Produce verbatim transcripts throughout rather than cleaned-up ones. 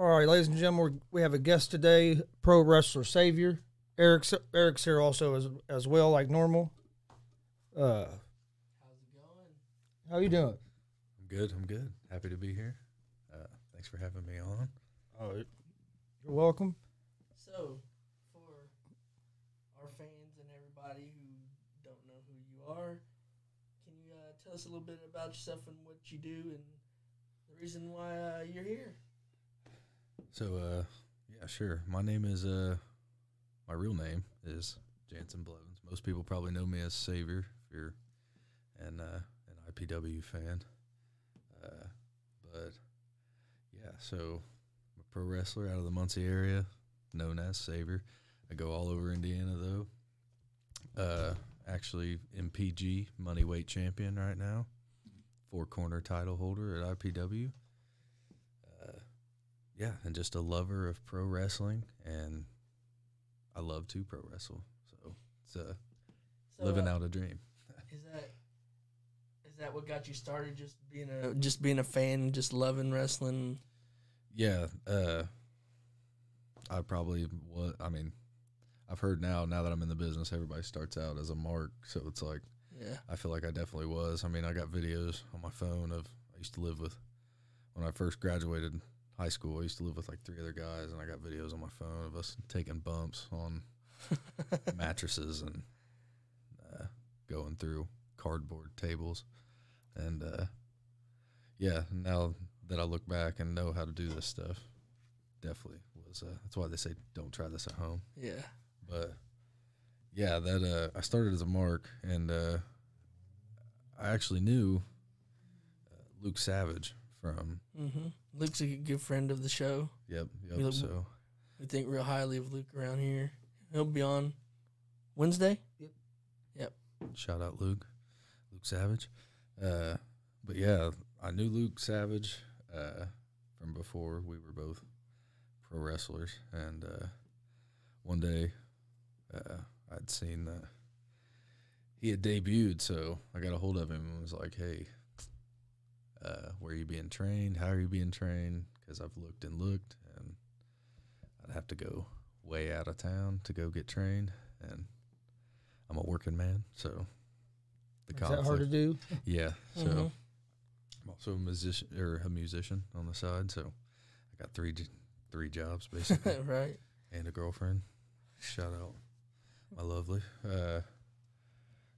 All right, ladies and gentlemen, we have a guest today, pro wrestler Savior. Eric's Eric's here also as as well, like normal. Uh, How's it going? How you doing? I'm good. I'm good. Happy to be here. Uh, thanks for having me on. Oh, you're welcome. So, for our fans and everybody who don't know who you are, can you uh, tell us a little bit about yourself and what you do and the reason why uh, you're here? So, uh, yeah, sure. My name is, uh, my real name is Jansen Blevins. Most people probably know me as Savior if you're an, uh, an I P W fan. Uh, but, yeah, so I'm a pro wrestler out of the Muncie area, known as Savior. I go all over Indiana, though. Uh, actually, M P G, money weight champion right now, four-corner title holder at I P W. Yeah, and just a lover of pro wrestling, and I love to pro wrestle. So it's uh, so, living uh, out a dream. Is that is that what got you started? Just being a just being a fan, just loving wrestling. Yeah, uh, I probably was. I mean, I've heard now. Now that I'm in the business, everybody starts out as a mark, so it's like, yeah, I feel like I definitely was. I mean, I got videos on my phone of I used to live with when I first graduated high school. I used to live with like three other guys, and I got videos on my phone of us taking bumps on mattresses and uh, going through cardboard tables. And uh, yeah, now that I look back and know how to do this stuff, definitely was. Uh, that's why they say don't try this at home. Yeah. But yeah, that uh, I started as a mark, and uh, I actually knew uh, Luke Savage from. Mm-hmm. Luke's a good friend of the show. Yep, yep. We look, so we think real highly of Luke around here. He'll be on Wednesday. Yep. Yep. Shout out Luke, Luke Savage. Uh, but yeah, I knew Luke Savage uh, from before we were both pro wrestlers, and uh, one day uh, I'd seen that he had debuted, so I got a hold of him and was like, "Hey, Uh, where are you being trained? How are you being trained? Because I've looked and looked, and I'd have to go way out of town to go get trained, and I'm a working man, so the conflict. Is that hard to do? Yeah. So mm-hmm. I'm also a musician or a musician on the side, so I got three three jobs basically, right? And a girlfriend. Shout out my lovely. Uh,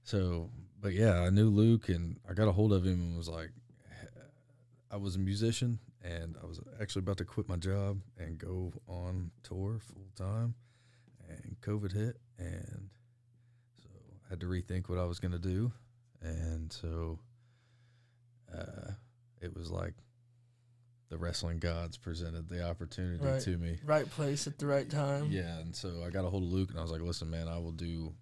so, but yeah, I knew Luke, and I got a hold of him and was like. I was a musician, and I was actually about to quit my job and go on tour full-time, and COVID hit, and so I had to rethink what I was going to do, and so uh, it was like the wrestling gods presented the opportunity right, to me. Right place at the right time. Yeah, and so I got a hold of Luke, and I was like, listen, man, I will do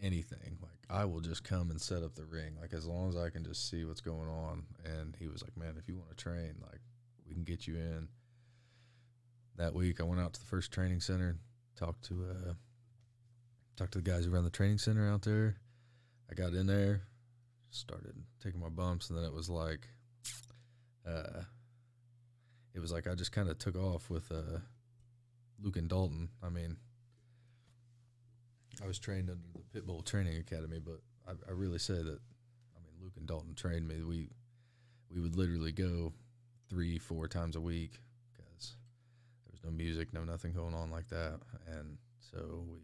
anything. Like, I will just come and set up the ring, like, as long as I can just see what's going on. And he was like, man, if you want to train, like, we can get you in. That week I went out to the first training center and talked to uh talked to the guys who run the training center out there. I got in there, started taking my bumps, and then it was like uh it was like I just kind of took off with uh Luke and Dalton. I mean, I was trained under the Pitbull Training Academy, but I, I really say that, I mean, Luke and Dalton trained me. We we would literally go three, four times a week because there was no music, no nothing going on like that. And so we,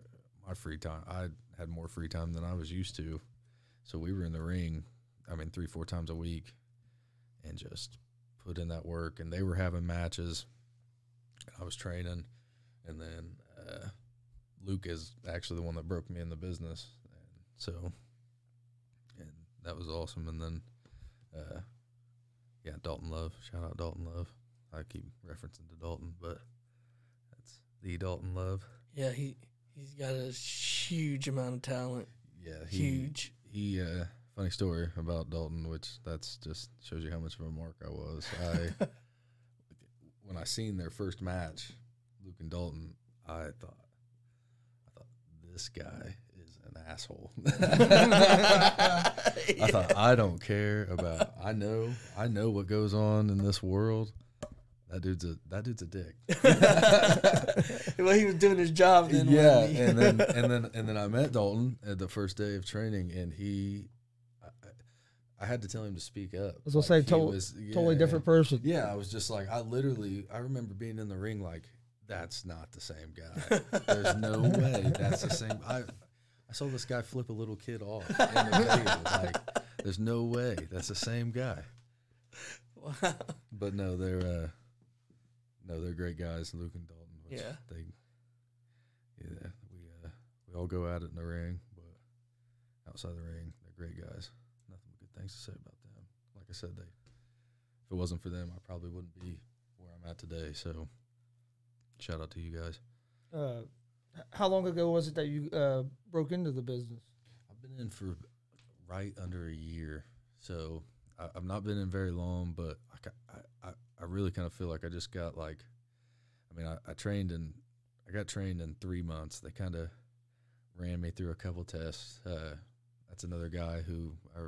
uh, my free time, I had more free time than I was used to. So we were in the ring, I mean, three, four times a week and just put in that work. And they were having matches, and I was training, and then uh, – Luke is actually the one that broke me in the business, and so, and that was awesome. And then, uh, yeah, Dalton Love, shout out Dalton Love. I keep referencing to Dalton, but that's the Dalton Love. Yeah, he he's got a huge amount of talent. Yeah, he, huge. He uh, funny story about Dalton, which that's just shows you how much of a mark I was. I when I seen their first match, Luke and Dalton, I thought, this guy is an asshole. I yeah. thought, I don't care about, I know, I know what goes on in this world. That dude's a that dude's a dick. Well, he was doing his job then. Yeah, and then and then and then I met Dalton at the first day of training, and he, I, I had to tell him to speak up. I was gonna like say, to was, yeah, totally different and, person. Yeah, I was just like, I literally, I remember being in the ring like, that's not the same guy. There's no way that's the same. I, I saw this guy flip a little kid off in the table. Like, there's no way that's the same guy. Wow. But no, they're. Uh, No, they're great guys, Luke and Dalton. Which yeah, they, yeah, we uh, we all go at it in the ring, but outside the ring, they're great guys. Nothing but good things to say about them. Like I said, they, if it wasn't for them, I probably wouldn't be where I'm at today. So, shout out to you guys. Uh, how long ago was it that you uh, broke into the business? I've been in for right under a year, so I, I've not been in very long, but I. I, I I really kind of feel like I just got like, I mean, I, I trained in, I got trained in three months. They kind of ran me through a couple tests. Uh, that's another guy who I,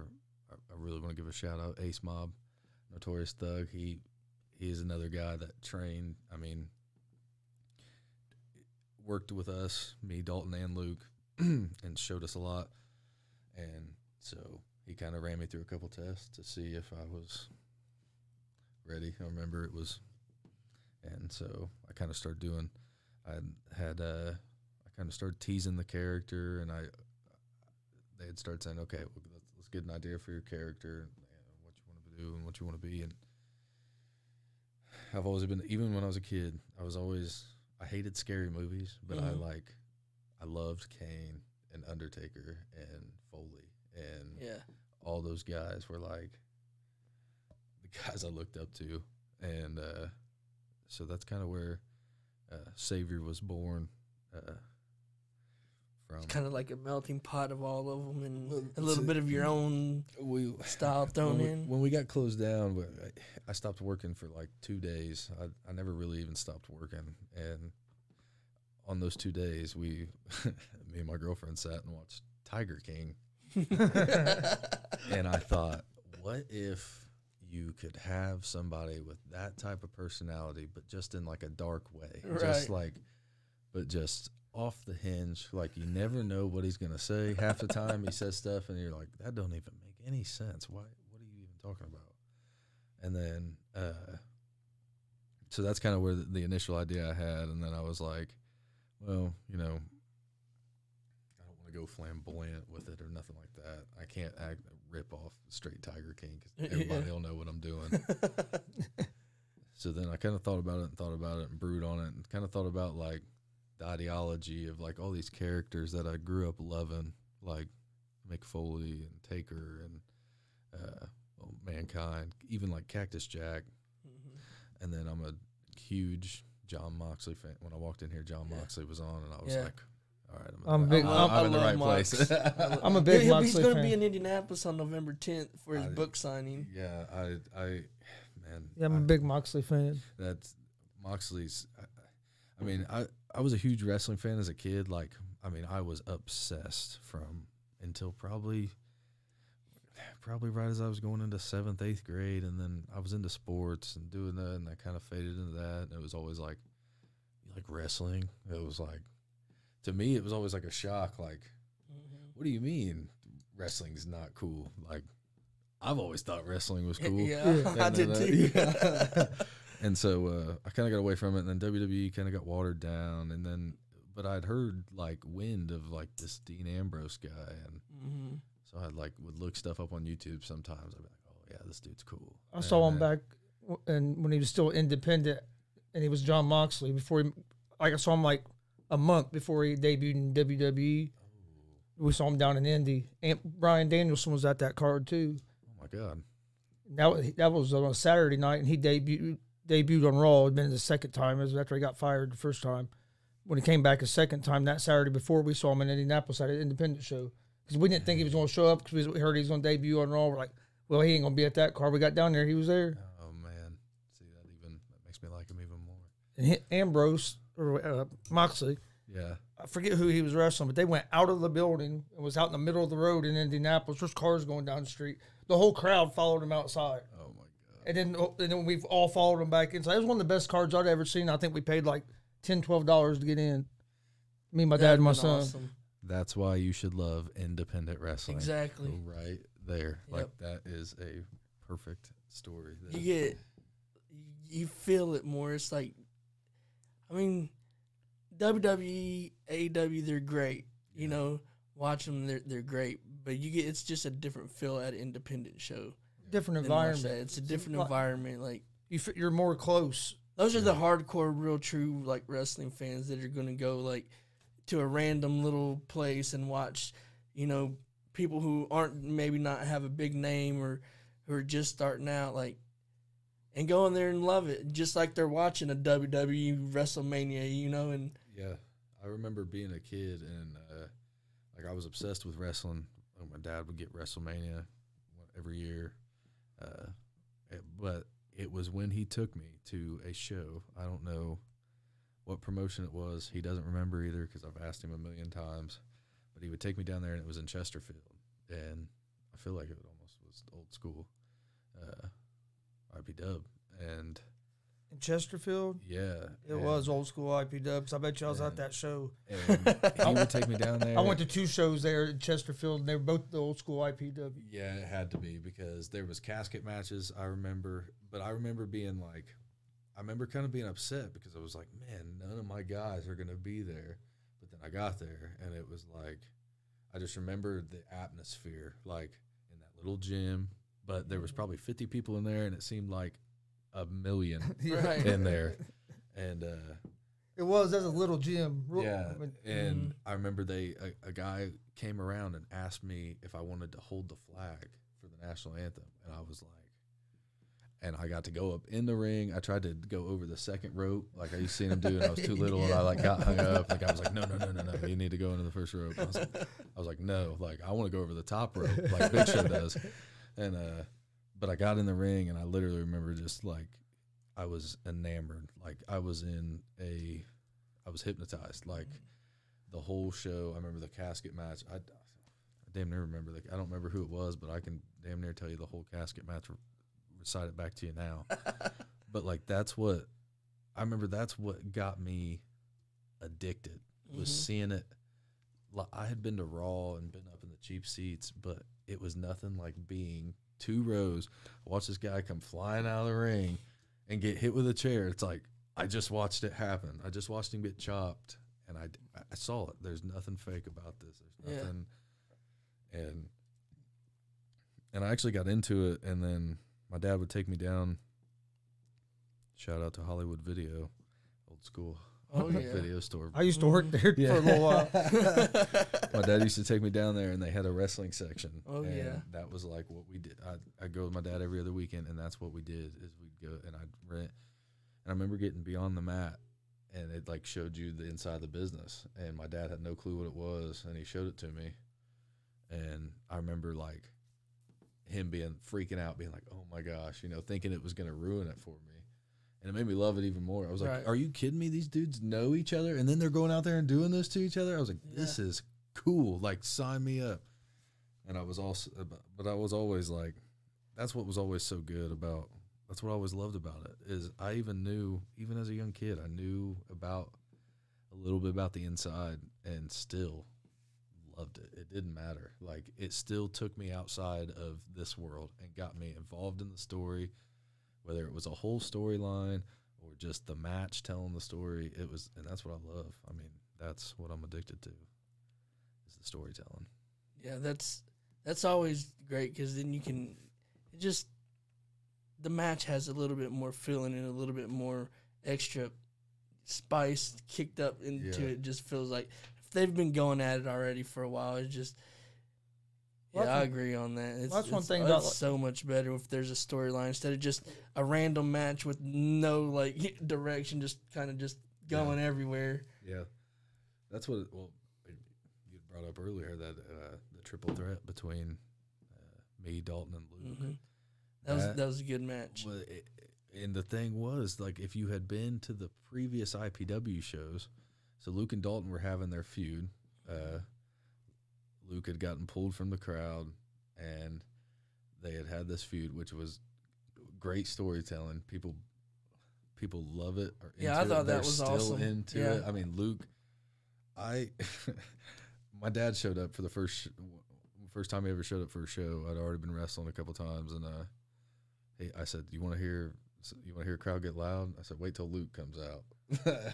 I really want to give a shout out, Ace Mob, Notorious Thug. He, he is another guy that trained, I mean, worked with us, me, Dalton, and Luke, and showed us a lot. And so he kind of ran me through a couple tests to see if I was ready. I remember it was, and so I kind of started doing, I had, uh, I kind of started teasing the character, and I, they had started saying, okay, well, let's, let's get an idea for your character, and what you want to do, and what you want to be, and I've always been, even when I was a kid, I was always, I hated scary movies, but mm-hmm. I like, I loved Kane, and Undertaker, and Foley, and yeah. all those guys were like, guys I looked up to, and uh, so that's kind of where uh, Savior was born uh, from. It's kind of like a melting pot of all of them, and well, a little bit of your own we, style thrown when we, in. When we got closed down, I stopped working for like two days. I, I never really even stopped working, and on those two days, we, me and my girlfriend sat and watched Tiger King, and I thought, what if you could have somebody with that type of personality, but just in like a dark way, right. just like, but just off the hinge. Like, you never know what he's going to say. Half the time he says stuff and you're like, that don't even make any sense. Why? What are you even talking about? And then, uh, so that's kind of where the, the initial idea I had. And then I was like, well, you know, I don't want to go flamboyant with it or nothing like that. I can't act rip off straight Tiger King because everybody yeah. will know what I'm doing. So then I kind of thought about it and thought about it and brewed on it and kind of thought about like the ideology of like all these characters that I grew up loving, like Mick Foley and Taker and uh, well, Mankind, even like Cactus Jack. Mm-hmm. And then I'm a huge Jon Moxley fan. When I walked in here, Jon yeah. Moxley was on, and I was yeah. like, all right, I'm, I'm, big, I'm, I'm, I'm in the right Mox. place. I'm a big Moxley He's going to be in Indianapolis on November tenth for his I, book signing. Yeah, I, I, man. Yeah, I'm I, a big Moxley fan. That's Moxley's. I, I mean, I, I was a huge wrestling fan as a kid. Like, I mean, I was obsessed from until probably, probably right as I was going into seventh, eighth grade, and then I was into sports and doing that, and I kind of faded into that. And it was always like, like wrestling. It was like. To me, it was always like a shock, like, mm-hmm. what do you mean wrestling's not cool? Like, I've always thought wrestling was cool. Yeah, and I did too. Yeah. And so uh, I kind of got away from it, and then W W E kind of got watered down, and then, but I'd heard, like, wind of, like, this Dean Ambrose guy, and mm-hmm. so I, like, would look stuff up on YouTube sometimes. I'd be like, oh, yeah, this dude's cool. I and saw him back w and when he was still independent, and he was Jon Moxley. Before he, like, I saw him, like, a month before he debuted in W W E. Oh. We saw him down in Indy. And Brian Danielson was at that card too. Oh my God. That, that was on a Saturday night, and he debuted debuted on Raw. It had been the second time. It was after he got fired the first time. When he came back a second time, that Saturday before, we saw him in Indianapolis at an independent show. Because we didn't think he was going to show up, because we heard he was going to debut on Raw. We're like, well, he ain't going to be at that card. We got down there. He was there. Oh man. See, that even that makes me like him even more. And he, Ambrose... Uh, Moxley, yeah, I forget who he was wrestling, but they went out of the building and was out in the middle of the road in Indianapolis. There's cars going down the street. The whole crowd followed him outside. Oh my God! And then, and then we've all followed him back in. So that was one of the best cards I'd ever seen. I think we paid like ten dollars, twelve dollars to get in. Me, my dad, and my son. Awesome. That's why you should love independent wrestling. Exactly. Right there. Yep. Like, that is a perfect story. There. You get, you feel it more. It's like, I mean, W W E, A E W, they're great. You yeah. know, watch them, they're, they're great. But you get, it's just a different feel at an independent show. Different environment. It's a different like, environment. Like you f you're more close. Those yeah. are the hardcore, real, true, like, wrestling fans that are going to go, like, to a random little place and watch, you know, people who aren't maybe not have a big name or who are just starting out, like, and go in there and love it, just like they're watching a W W E WrestleMania, you know. And yeah, I remember being a kid and, uh, like, I was obsessed with wrestling. My dad would get WrestleMania every year. Uh, but it was when he took me to a show. I don't know what promotion it was. He doesn't remember either because I've asked him a million times. But he would take me down there, and it was in Chesterfield. And I feel like it almost was old school uh, I P W. And in Chesterfield? Yeah. It was old school I P W because I bet you I was at that show. And he would take me down there. I went to two shows there in Chesterfield, and they were both the old school I P W. Yeah, it had to be because there was casket matches, I remember. But I remember being like, I remember kind of being upset because I was like, man, none of my guys are going to be there. But then I got there, and it was like, I just remembered the atmosphere, like in that little gym. But there was probably fifty people in there, and it seemed like a million right. in there. And uh it was as a little gym. Yeah. And mm. I remember they a, a guy came around and asked me if I wanted to hold the flag for the national anthem, and I was like, and I got to go up in the ring. I tried to go over the second rope like I used to see him do, and I was too little. yeah. And I like got hung up. Like I was like, no no no no no, you need to go into the first rope. I was like, I was like no, like I want to go over the top rope like Big Show does. And uh but I got in the ring, and I literally remember just, like, I was enamored. Like, I was in a – I was hypnotized. Like, the whole show, I remember the casket match. I, I damn near remember the – I don't remember who it was, but I can damn near tell you the whole casket match, recite it back to you now. But, like, that's what – I remember that's what got me addicted was mm-hmm. seeing it. I had been to Raw and been up in the cheap seats, but it was nothing like being – two rows, watch this guy come flying out of the ring and get hit with a chair. It's like, I just watched it happen. I just watched him get chopped, and I, I saw it. There's nothing fake about this. There's nothing. Yeah. And and I actually got into it, and then my dad would take me down. Shout out to Hollywood Video, old school oh, yeah. video store. I used to work there yeah. for a little while. My dad used to take me down there, and they had a wrestling section. Oh, and yeah. that was, like, what we did. I I'd go with my dad every other weekend, and that's what we did is we'd go, and I'd rent. And I remember getting Beyond the Mat, and it, like, showed you the inside of the business. And my dad had no clue what it was, and he showed it to me. And I remember, like, him being freaking out, being like, oh, my gosh, you know, thinking it was going to ruin it for me. And it made me love it even more. I was right. like, are you kidding me? These dudes know each other, and then they're going out there and doing this to each other? I was like, this yeah. is cool, like, sign me up. And I was also, but I was always like, that's what was always so good about, that's what I always loved about it, is I even knew, even as a young kid, I knew about, a little bit about the inside, and still loved it. It didn't matter. Like, it still took me outside of this world and got me involved in the story, whether it was a whole storyline or just the match telling the story. It was, and that's what I love. I mean, that's what I'm addicted to. The storytelling. Yeah, that's that's always great because then you can it just the match has a little bit more feeling and a little bit more extra spice kicked up into yeah. it. Just feels like if they've been going at it already for a while. It's just well, yeah, I agree on that. It's, well, that's it's, one thing. It's about, so much better if there's a storyline instead of just a random match with no like direction, just kind of just going yeah. everywhere. Yeah, that's what. It, well. Brought up earlier that uh, the triple threat between uh, me, Dalton, and Luke. Mm-hmm. That was that, that was a good match. Was, it, and the thing was, like, if you had been to the previous I P W shows, so Luke and Dalton were having their feud. Uh, Luke had gotten pulled from the crowd, and they had had this feud, which was great storytelling. People people love it. Or yeah, into I thought it. That They're was still awesome. Into yeah. it. I mean, Luke, I my dad showed up for the first first time he ever showed up for a show. I'd already been wrestling a couple times, and uh, he, I said, "You want to hear? You want to hear a crowd get loud?" I said, "Wait till Luke comes out."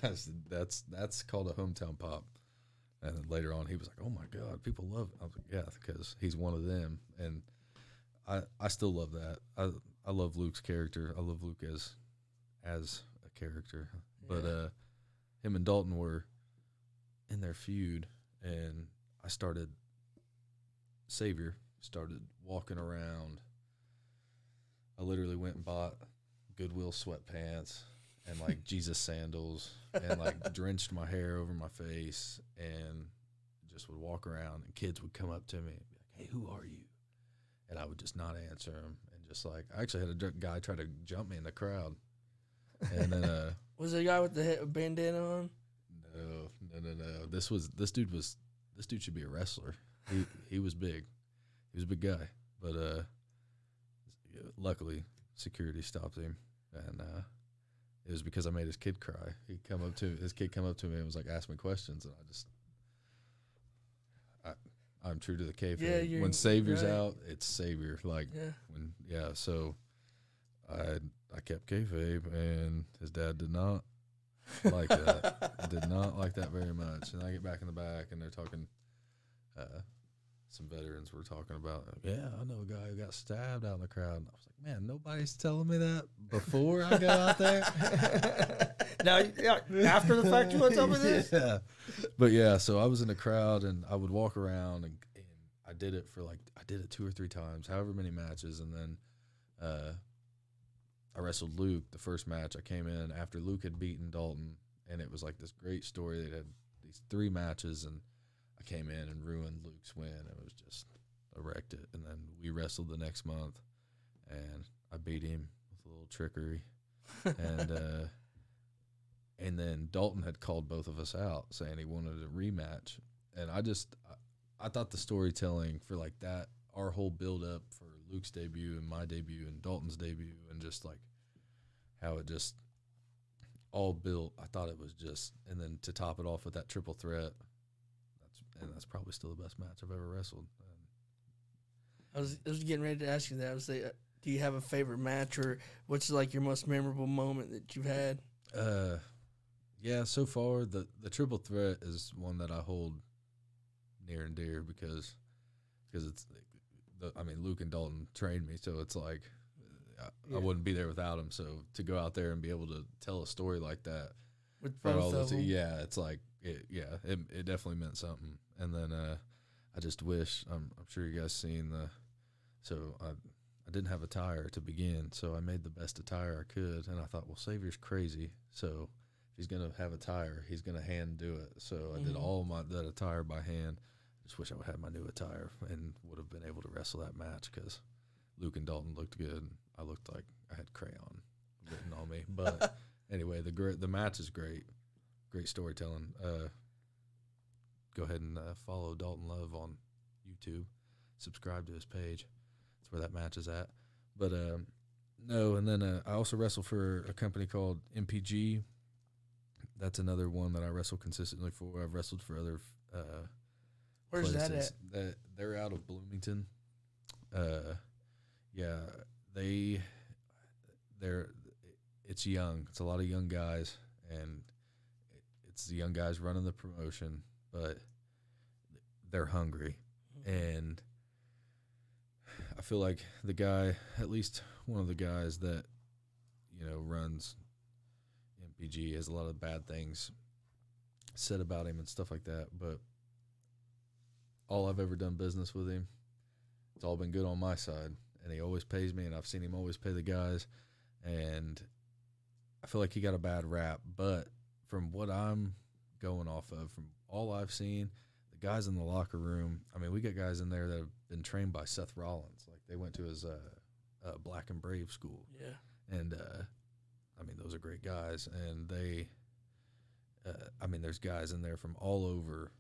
I said, that's that's called a hometown pop. And then later on, he was like, "Oh my God, people love it." I was like, "Yeah, because he's one of them." And I I still love that. I I love Luke's character. I love Luke as as a character. Yeah. But uh, him and Dalton were in their feud, and I started. Savior started walking around. I literally went and bought Goodwill sweatpants and like Jesus sandals and like drenched my hair over my face and just would walk around, and kids would come up to me and be like, "Hey, who are you?" And I would just not answer them, and just like, I actually had a guy try to jump me in the crowd. And then uh was it a guy with the head, bandana on? No, no, no, no. This was this dude was this dude should be a wrestler. He he was big. He was a big guy. But uh, luckily, security stopped him. And uh, it was because I made his kid cry. He come up to his kid come up to me and was like, ask me questions. And I just, I, I'm true to the cave. Yeah, when Savior's right. out, it's Savior. Like, yeah. When, yeah. So I I kept kayfabe, and his dad did not like that. Did not like that very much. And I get back in the back, and they're talking. Uh, Some veterans were talking about, yeah, I know a guy who got stabbed out in the crowd. And I was like, man, nobody's telling me that before I got out there. Now, yeah, after the fact, you want to tell me this? Yeah. But yeah, so I was in the crowd, and I would walk around, and, and I did it for like, I did it two or three times, however many matches. And then uh, I wrestled Luke the first match. I came in after Luke had beaten Dalton, and it was like this great story. They had these three matches, and I came in and ruined Luke's win. It was just I wrecked it. And then we wrestled the next month, and I beat him with a little trickery. and uh, and then Dalton had called both of us out, saying he wanted a rematch. And I just I, I thought the storytelling for like that, our whole build up for Luke's debut and my debut and Dalton's debut, and just like how it just all built. I thought it was just, and then to top it off with that triple threat. And that's probably still the best match I've ever wrestled. I was, I was getting ready to ask you that. I was like, uh, do you have a favorite match, or what's like your most memorable moment that you've had? Uh, yeah, so far the the triple threat is one that I hold near and dear because because it's the, I mean Luke and Dalton trained me, so it's like I, yeah. I wouldn't be there without them. So to go out there and be able to tell a story like that with both of them, yeah, it's like. It, yeah, it, it definitely meant something. And then uh, I just wish, I'm, I'm sure you guys seen the, so I I didn't have a tire to begin, so I made the best attire I could. And I thought, well, Savior's crazy, so if he's going to have a tire, he's going to hand do it. So mm-hmm. I did all my that attire by hand. I just wish I would have my new attire and would have been able to wrestle that match because Luke and Dalton looked good. And I looked like I had crayon written on me. But anyway, the gr- the match is great. Great storytelling. Uh, go ahead and uh, follow Dalton Love on YouTube. Subscribe to his page. That's where that match is at. But, um, no, and then uh, I also wrestle for a company called M P G. That's another one that I wrestle consistently for. I've wrestled for other uh, Where's places. That at? They're out of Bloomington. Uh, yeah, they, they're, it's young. It's a lot of young guys, and it's the young guys running the promotion, but they're hungry. And I feel like the guy, at least one of the guys that, you know, runs M P G has a lot of bad things said about him and stuff like that. But all I've ever done business with him, it's all been good on my side. And he always pays me, and I've seen him always pay the guys. And I feel like he got a bad rap, but from what I'm going off of, from all I've seen, the guys in the locker room, I mean, we got guys in there that have been trained by Seth Rollins. Like, they went to his uh, uh, Black and Brave school. Yeah. And, uh, I mean, those are great guys. And they, uh, I mean, there's guys in there from all over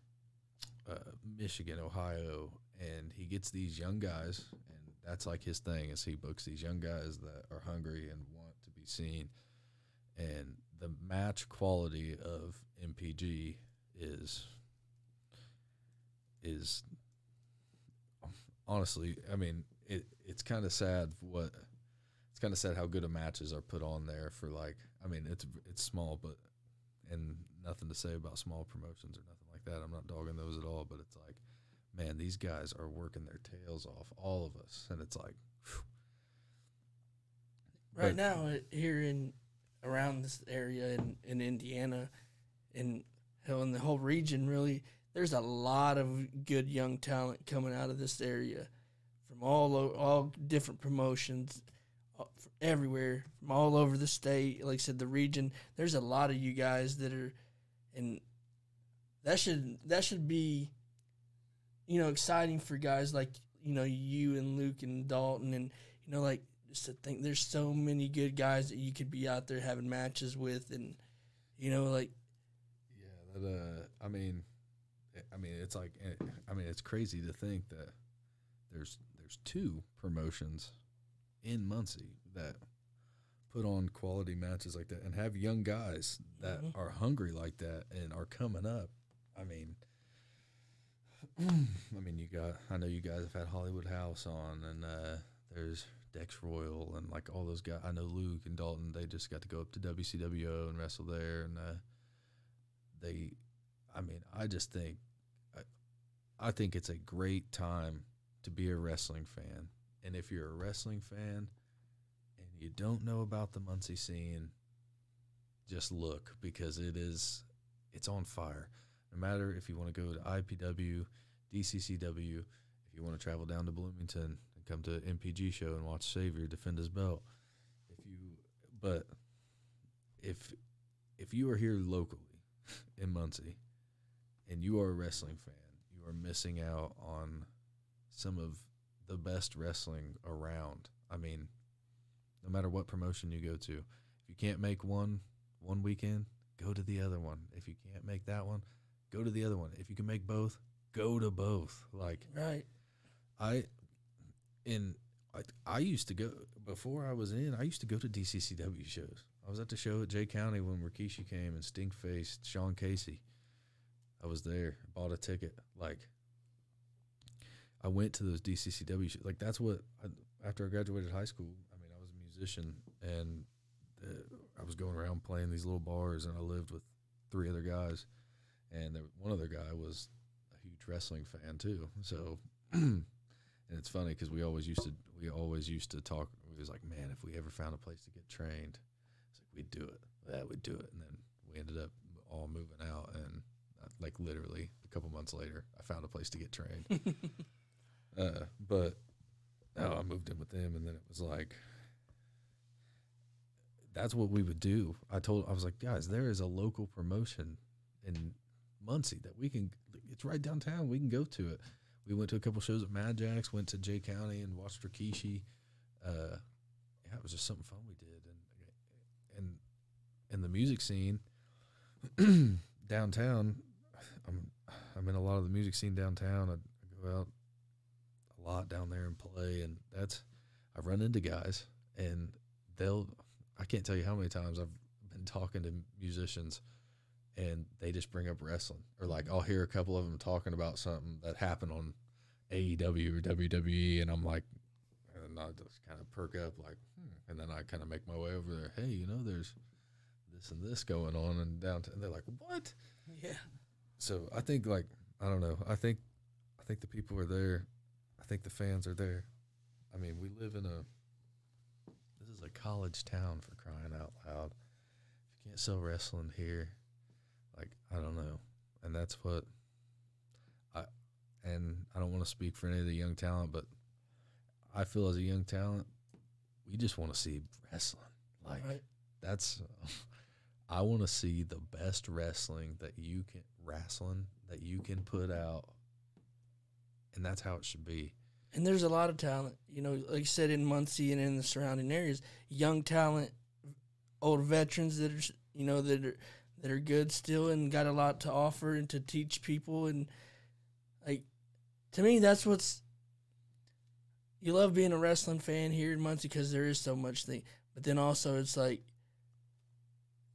uh, Michigan, Ohio, and he gets these young guys, and that's like his thing, is he books these young guys that are hungry and want to be seen. And the match quality of M P G is is honestly, I mean, it it's kind of sad what it's kind of sad how good of matches are put on there for, like, I mean, it's it's small, but and nothing to say about small promotions or nothing like that. I'm not dogging those at all, but it's like, man, these guys are working their tails off, all of us, and it's like, whew. Right but, now here in around this area in, in Indiana and in, in the whole region, really, there's a lot of good young talent coming out of this area from all all different promotions, all, from everywhere, from all over the state. Like I said, the region. There's a lot of you guys that are, and that should that should be. You know, exciting for guys like, you know, you and Luke and Dalton and, you know, like, just to think there's so many good guys that you could be out there having matches with and, you know, like. Yeah, that, uh, I mean, I mean, it's like, I mean, it's crazy to think that there's, there's two promotions in Muncie that put on quality matches like that and have young guys that mm-hmm. are hungry like that and are coming up. I mean. I mean, you got, I know you guys have had Hollywood House on, and uh, there's Dex Royal, and like all those guys. I know Luke and Dalton, they just got to go up to W C W O and wrestle there. And uh, they, I mean, I just think, I, I think it's a great time to be a wrestling fan. And if you're a wrestling fan and you don't know about the Muncie scene, just look, because it is, it's on fire. No matter if you want to go to I P W, D C C W, if you want to travel down to Bloomington and come to an M P G show and watch Savior defend his belt, if you, but if if you are here locally in Muncie and you are a wrestling fan, you are missing out on some of the best wrestling around. I mean, no matter what promotion you go to, if you can't make one one weekend, go to the other one. If you can't make that one, go to the other one. If you can make both, go to both. Like, right. I, in, I, I used to go, before I was in, I used to go to D C C W shows. I was at the show at Jay County when Rikishi came and stink-faced Sean Casey. I was there, bought a ticket. Like, I went to those D C C W shows. Like, that's what, I, after I graduated high school, I mean, I was a musician, and the, I was going around playing these little bars, and I lived with three other guys. And there, one other guy was a huge wrestling fan too. So, and it's funny because we always used to we always used to talk. We was like, man, if we ever found a place to get trained, it's like we'd do it. Yeah, we'd do it. And then we ended up all moving out. And uh, like literally a couple months later, I found a place to get trained. uh, but now I moved in with them, and then it was like. That's what we would do. I told I was like, guys, there is a local promotion in Muncie that we can, it's right downtown, we can go to it. We went to a couple shows at Mad Jack's, went to Jay County and watched Rikishi. Uh, yeah, it was just something fun we did. And and in the music scene downtown, I'm I'm in a lot of the music scene downtown. I, I go out a lot down there and play, and that's, I run into guys, and they'll, I can't tell you how many times I've been talking to musicians and they just bring up wrestling. Or, like, I'll hear a couple of them talking about something that happened on A E W or W W E, and I'm like, and I just kind of perk up, like, hmm. And then I kind of make my way over there. Hey, you know, there's this and this going on in downtown. And they're like, what? Yeah. So I think, like, I don't know. I think, I think the people are there. I think the fans are there. I mean, we live in a, this is a college town, for crying out loud. If you can't sell wrestling here. Like, I don't know. And that's what I, and I don't want to speak for any of the young talent, but I feel as a young talent, we just want to see wrestling. Like, right. That's, I want to see the best wrestling that you can, wrestling that you can put out. And that's how it should be. And there's a lot of talent, you know, like I said, in Muncie and in the surrounding areas, young talent, old veterans that are, you know, that are, that are good still and got a lot to offer and to teach people. And, like, to me, that's what's you love being a wrestling fan here in Muncie because there is so much thing. But then also it's like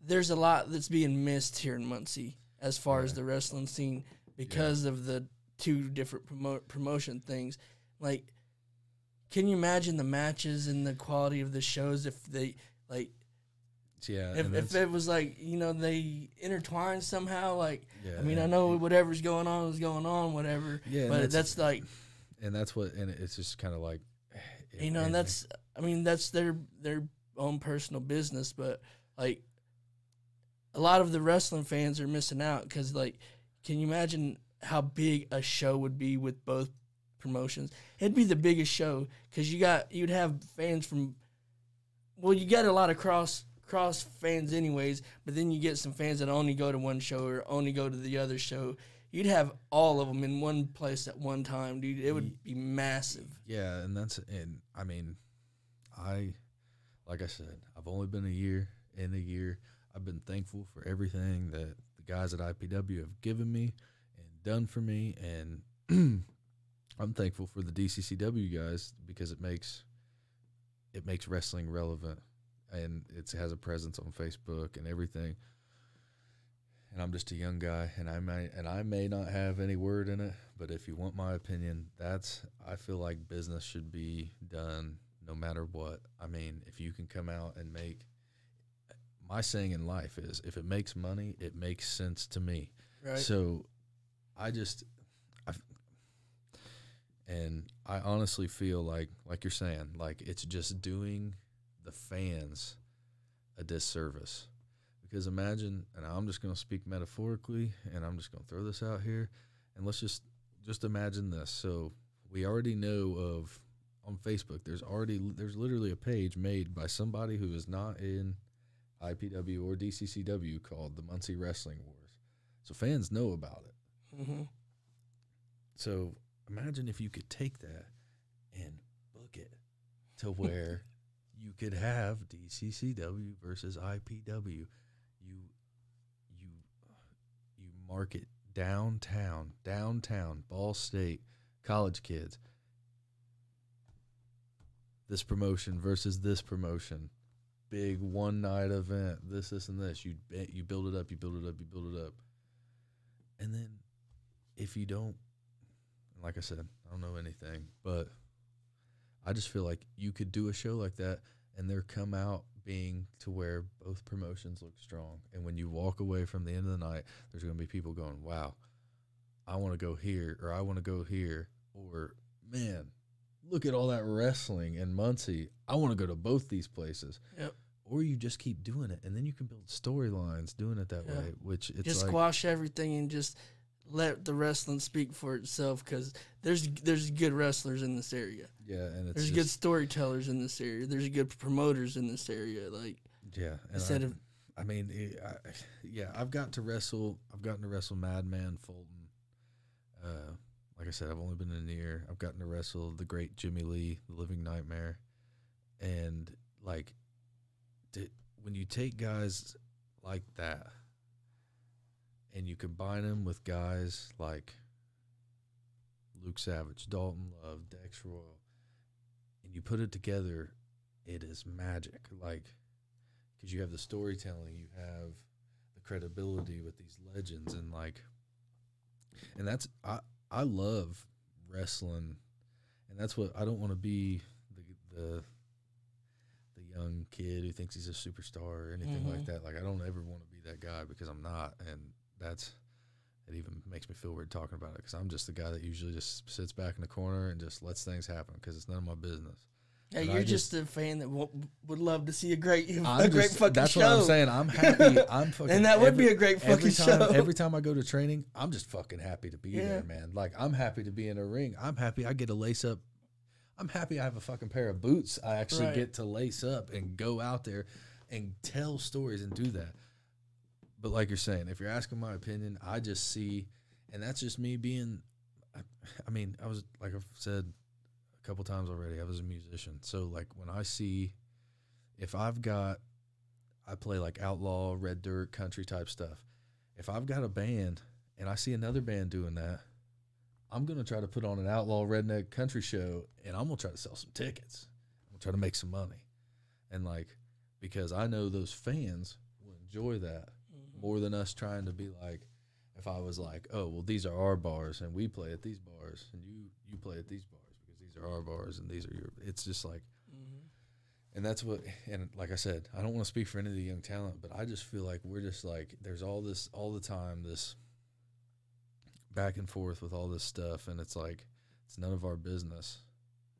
there's a lot that's being missed here in Muncie as far yeah. as the wrestling scene because yeah. of the two different promo- promotion things. Like, can you imagine the matches and the quality of the shows if they, like, yeah, if, if it was like, you know, they intertwined somehow? Like, yeah, I mean, I know whatever's going on is going on, whatever. Yeah, but that's, that's like, and that's what, and it's just kind of like, you know, and that's, I mean, that's their their own personal business, but like, a lot of the wrestling fans are missing out because, like, can you imagine how big a show would be with both promotions? It'd be the biggest show because you got you'd have fans from, well, you got a lot of cross. cross fans anyways, but then you get some fans that only go to one show or only go to the other show. You'd have all of them in one place at one time, dude. It would be massive. Yeah, and that's and I mean, I like I said, I've only been a year in a year. I've been thankful for everything that the guys at I P W have given me and done for me, and I'm thankful for the D C C W guys because it makes it makes wrestling relevant. And it has a presence on Facebook and everything. And I'm just a young guy, and I may and I may not have any word in it. But if you want my opinion, that's I feel like business should be done no matter what. I mean, if you can come out and make my saying in life is if it makes money, it makes sense to me. Right. So I just I and I honestly feel like like you're saying like it's just doing the fans a disservice because imagine, and I'm just going to speak metaphorically, and I'm just going to throw this out here, and let's just just imagine this. So we already know of on Facebook, there's already there's literally a page made by somebody who is not in I P W or D C C W called the Muncie Wrestling Wars. So fans know about it. Mm-hmm. So imagine if you could take that and book it to where. You could have D C C W versus I P W. You, you, you market downtown, downtown, Ball State, college kids. This promotion versus this promotion, big one night event. This, this, and this. You you build it up, you build it up, you build it up, and then if you don't, like I said, I don't know anything, but. I just feel like you could do a show like that and there come out being to where both promotions look strong. And when you walk away from the end of the night, there's going to be people going, wow, I want to go here or I want to go here or, man, look at all that wrestling in Muncie. I want to go to both these places. Yep. Or you just keep doing it, and then you can build storylines doing it that yeah. way, which it's just like, squash everything and just let the wrestling speak for itself because there's there's good wrestlers in this area. Yeah, and it's there's good storytellers in this area. There's good promoters in this area. Like yeah, instead I, of I mean, I, yeah, I've got to wrestle. I've gotten to wrestle Madman Fulton. Uh, like I said, I've only been in a year. I've gotten to wrestle the great Jimmy Lee, the Living Nightmare, and like, to, when you take guys like that. And you combine them with guys like Luke Savage, Dalton Love, Dex Royal, and you put it together, it is magic. Like, because you have the storytelling, you have the credibility with these legends, and like, and that's I I love wrestling, and that's what I don't want to be the the the young kid who thinks he's a superstar or anything mm-hmm. like that. Like, I don't ever want to be that guy because I'm not, and That's it even makes me feel weird talking about it because I'm just the guy that usually just sits back in the corner and just lets things happen because it's none of my business. Yeah, you're just, just a fan that w- would love to see a great, a just, great fucking that's show. That's what I'm saying. I'm happy. I'm fucking and that every, would be a great fucking every time, show. Every time I go to training, I'm just fucking happy to be yeah. there, man. Like, I'm happy to be in a ring. I'm happy I get to lace up. I'm happy I have a fucking pair of boots. I actually right. get to lace up and go out there and tell stories and do that. But like you're saying, if you're asking my opinion, I just see, and that's just me being, I, I mean, I was, like I've said a couple times already, I was a musician. So, like, when I see, if I've got, I play, like, outlaw, red dirt, country type stuff. If I've got a band and I see another band doing that, I'm going to try to put on an outlaw redneck country show, and I'm going to try to sell some tickets. I'm going to try to make some money. And, like, because I know those fans will enjoy that mm-hmm. more than us trying to be like, if I was like, oh, well, these are our bars, and we play at these bars, and you, you play at these bars because these are our bars, and these are your – it's just like mm-hmm. – and that's what – and like I said, I don't want to speak for any of the young talent, but I just feel like we're just like there's all this – all the time this – back and forth with all this stuff, and it's like it's none of our business,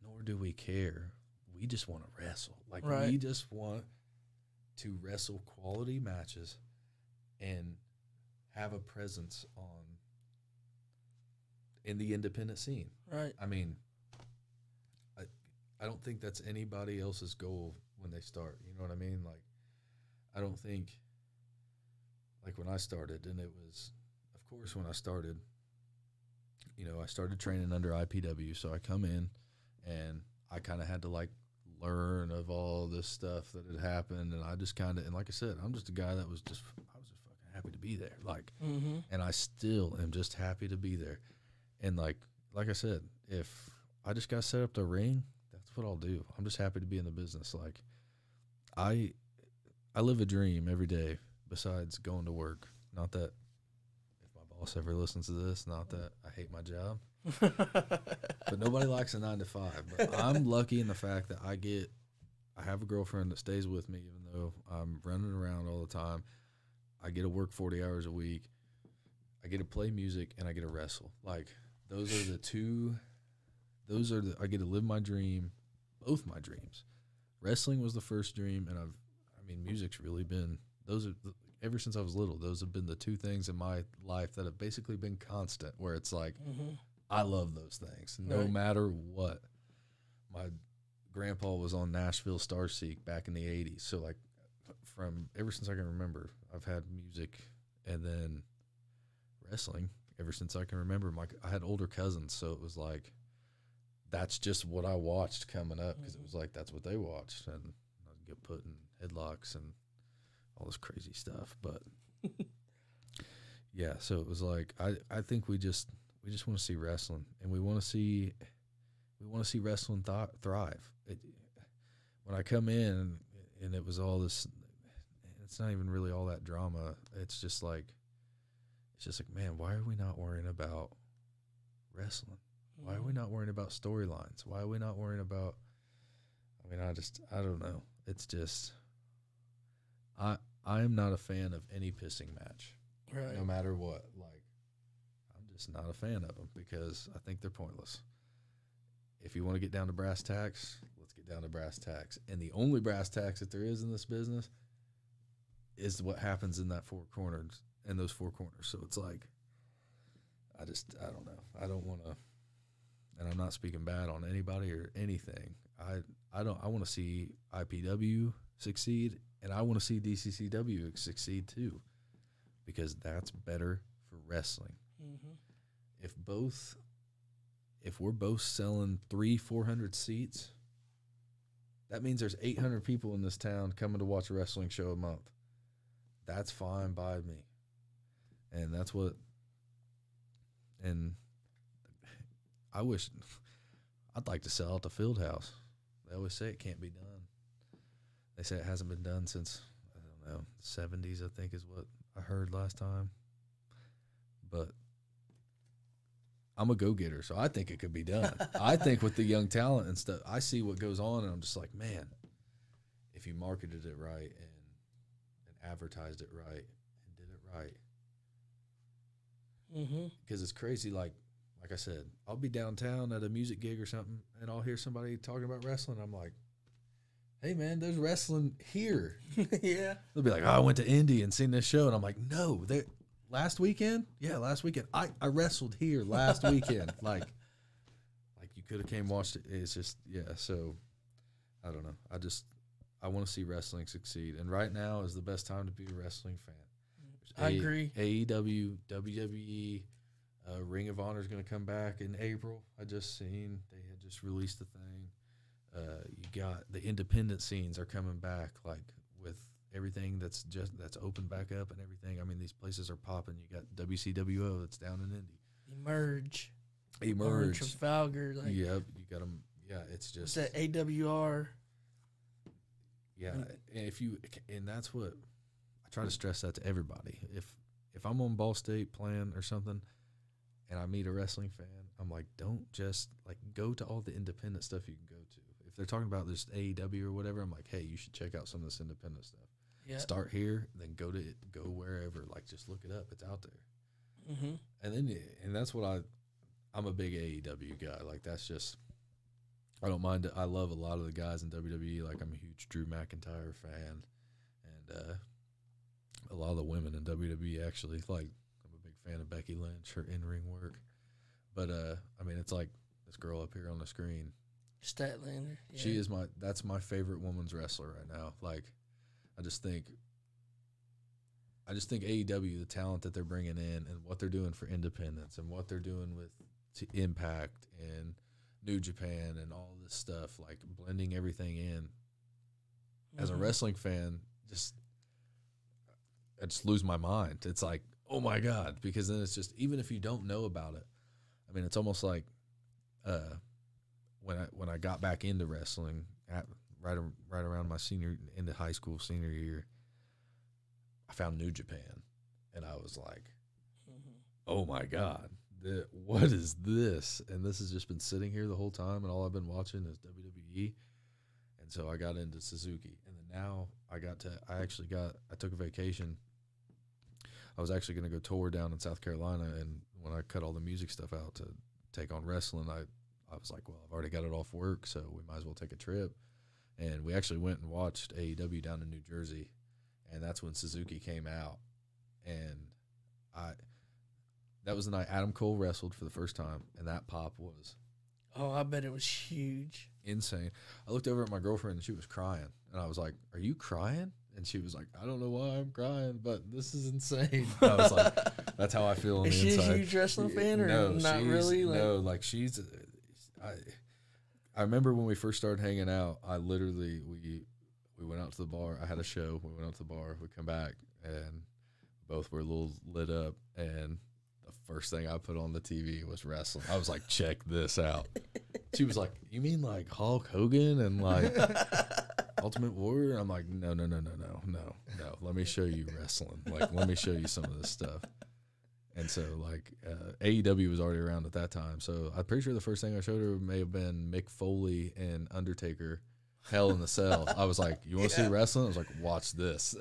nor do we care. We just want to wrestle. Like right. we just want to wrestle quality matches and have a presence on in the independent scene. Right. I mean, I I don't think that's anybody else's goal when they start. You know what I mean? Like, I don't think like when I started, and it was of course when I started. You know, I started training under I P W, so I come in, and I kind of had to, like, learn of all this stuff that had happened, and I just kind of, and like I said, I'm just a guy that was just, I was just fucking happy to be there, like, mm-hmm. and I still am just happy to be there, and, like, like I said, if I just got set up the ring, that's what I'll do. I'm just happy to be in the business. Like, I, I live a dream every day besides going to work, not that boss ever listens to this, not that I hate my job, but nobody likes a nine to five. But I'm lucky in the fact that I get, I have a girlfriend that stays with me, even though I'm running around all the time. I get to work forty hours a week. I get to play music, and I get to wrestle. Like, those are the two, those are the, I get to live my dream, both my dreams. Wrestling was the first dream, and I've, I mean, music's really been, those are, the, ever since I was little, those have been the two things in my life that have basically been constant, where it's like, mm-hmm. I love those things, no right. matter what. My grandpa was on Nashville Starseek back in the eighties. So, like, from ever since I can remember, I've had music and then wrestling ever since I can remember. My, I had older cousins, so it was like, that's just what I watched coming up, because mm-hmm. it was like, that's what they watched. And I'd get put in headlocks and all this crazy stuff, but yeah, so it was like I, I think we just we just want to see wrestling, and we want to see we want to see wrestling th thrive. It, when I come in, and it was all this, it's not even really all that drama. It's just like it's just like man, why are we not worrying about wrestling? Why are we not worrying about storylines? Why are we not worrying about? I mean, I just I don't know. It's just I. I am not a fan of any pissing match, right. no matter what. Like, I'm just not a fan of them because I think they're pointless. If you want to get down to brass tacks, let's get down to brass tacks. And the only brass tacks that there is in this business is what happens in that four corners and those four corners. So it's like, I just, I don't know. I don't want to, and I'm not speaking bad on anybody or anything. I, I don't, I want to see I P W succeed. And I want to see D C C W succeed too, because that's better for wrestling. Mm-hmm. If both, if we're both selling three, four hundred seats, that means there's eight hundred people in this town coming to watch a wrestling show a month. That's fine by me, and that's what. And I wish I'd like to sell out the field house. They always say it can't be done. They say it hasn't been done since, I don't know, seventies, I think is what I heard last time. But I'm a go-getter, so I think it could be done. I think with the young talent and stuff, I see what goes on, and I'm just like, man, if you marketed it right and, and advertised it right and did it right. Mm-hmm. Because it's crazy, like like I said, I'll be downtown at a music gig or something, and I'll hear somebody talking about wrestling, and I'm like, hey, man, there's wrestling here. Yeah. They'll be like, oh, I went to Indy and seen this show. And I'm like, no, they, last weekend? Yeah, last weekend. I, I wrestled here last weekend. Like, like you could have came watched it. It's just, yeah, so I don't know. I just, I want to see wrestling succeed. And right now is the best time to be a wrestling fan. There's I a, agree. A E W, W W E, uh, Ring of Honor is going to come back in April. I just seen they had just released the thing. Uh, you got the independent scenes are coming back, like with everything that's just that's open back up and everything. I mean, these places are popping. You got W C W O that's down in Indy. Emerge. emerged. Over Trafalgar, like, yeah, you got them. Yeah, it's just that A W R. Yeah, and if you and that's what I try to stress that to everybody. If if I'm on Ball State playing or something, and I meet a wrestling fan, I'm like, don't just like go to all the independent stuff you can go to. If they're talking about this A E W or whatever, I'm like, hey, you should check out some of this independent stuff. Yeah. Start here, then go to it, go wherever. Like, just look it up; it's out there. Mm-hmm. And then, and that's what I, I'm a big A E W guy. Like, that's just, I don't mind it. I love a lot of the guys in W W E. Like, I'm a huge Drew McIntyre fan, and uh, a lot of the women in W W E actually. Like, I'm a big fan of Becky Lynch, her in-ring work. But uh, I mean, it's like this girl up here on the screen. Statlander. Yeah. She is my, that's my favorite woman's wrestler right now. Like, I just think, I just think A E W, the talent that they're bringing in and what they're doing for independence and what they're doing with t Impact and New Japan and all this stuff, like blending everything in. Mm-hmm. As a wrestling fan, just, I just lose my mind. It's like, oh my God, because then it's just, even if you don't know about it, I mean, it's almost like, uh, When I when I got back into wrestling, at, right right around my senior into high school senior year, I found New Japan, and I was like, mm-hmm. "Oh my God, the, what is this?" And this has just been sitting here the whole time, and all I've been watching is W W E. And so I got into Suzuki, and then now I got to I actually got I took a vacation. I was actually going to go tour down in South Carolina, and when I cut all the music stuff out to take on wrestling, I. I was like, well, I've already got it off work, so we might as well take a trip. And we actually went and watched A E W down in New Jersey, and that's when Suzuki came out. And I, that was the night Adam Cole wrestled for the first time, and that pop was. Oh, I bet it was huge. Insane. I looked over at my girlfriend, and she was crying. And I was like, are you crying? And she was like, I don't know why I'm crying, but this is insane. And I was like, that's how I feel on the inside. Is she a huge wrestling fan or no, not really? Like, no, like she's – I I remember when we first started hanging out, I literally, we we went out to the bar. I had a show. We went out to the bar. We come back, and both were a little lit up, and the first thing I put on the T V was wrestling. I was like, check this out. She was like, you mean like Hulk Hogan and like Ultimate Warrior? I'm like, no, no, no, no, no, no, no. Let me show you wrestling. Like, let me show you some of this stuff. And so, like, uh, A E W was already around at that time. So, I'm pretty sure the first thing I showed her may have been Mick Foley and Undertaker, Hell in the Cell. I was like, you want to yeah. see wrestling? I was like, watch this.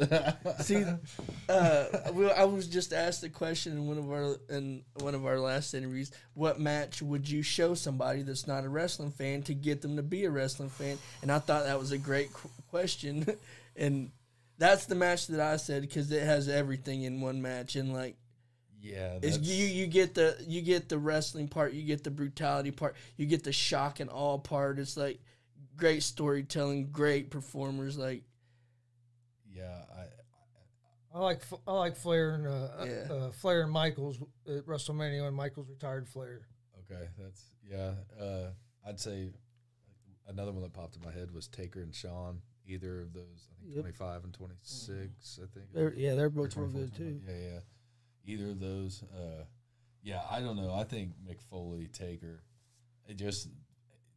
See, uh, well, I was just asked the question in one of our in one of our last interviews, what match would you show somebody that's not a wrestling fan to get them to be a wrestling fan? And I thought that was a great qu question. And that's the match that I said because it has everything in one match. And, like, yeah, it's you you get the you get the wrestling part, you get the brutality part, you get the shock and awe part. It's like great storytelling, great performers. Like, yeah, I I, I like I like Flair and uh, yeah. uh, Flair and Michaels at WrestleMania when Michaels retired Flair. Okay, that's yeah. Uh, I'd say another one that popped in my head was Taker and Sean. Either of those, I think yep. twenty five and twenty six. I think they're, yeah, they're both real good too. Yeah, yeah. Either of those, uh, yeah, I don't know. I think Mick Foley, Taker, it just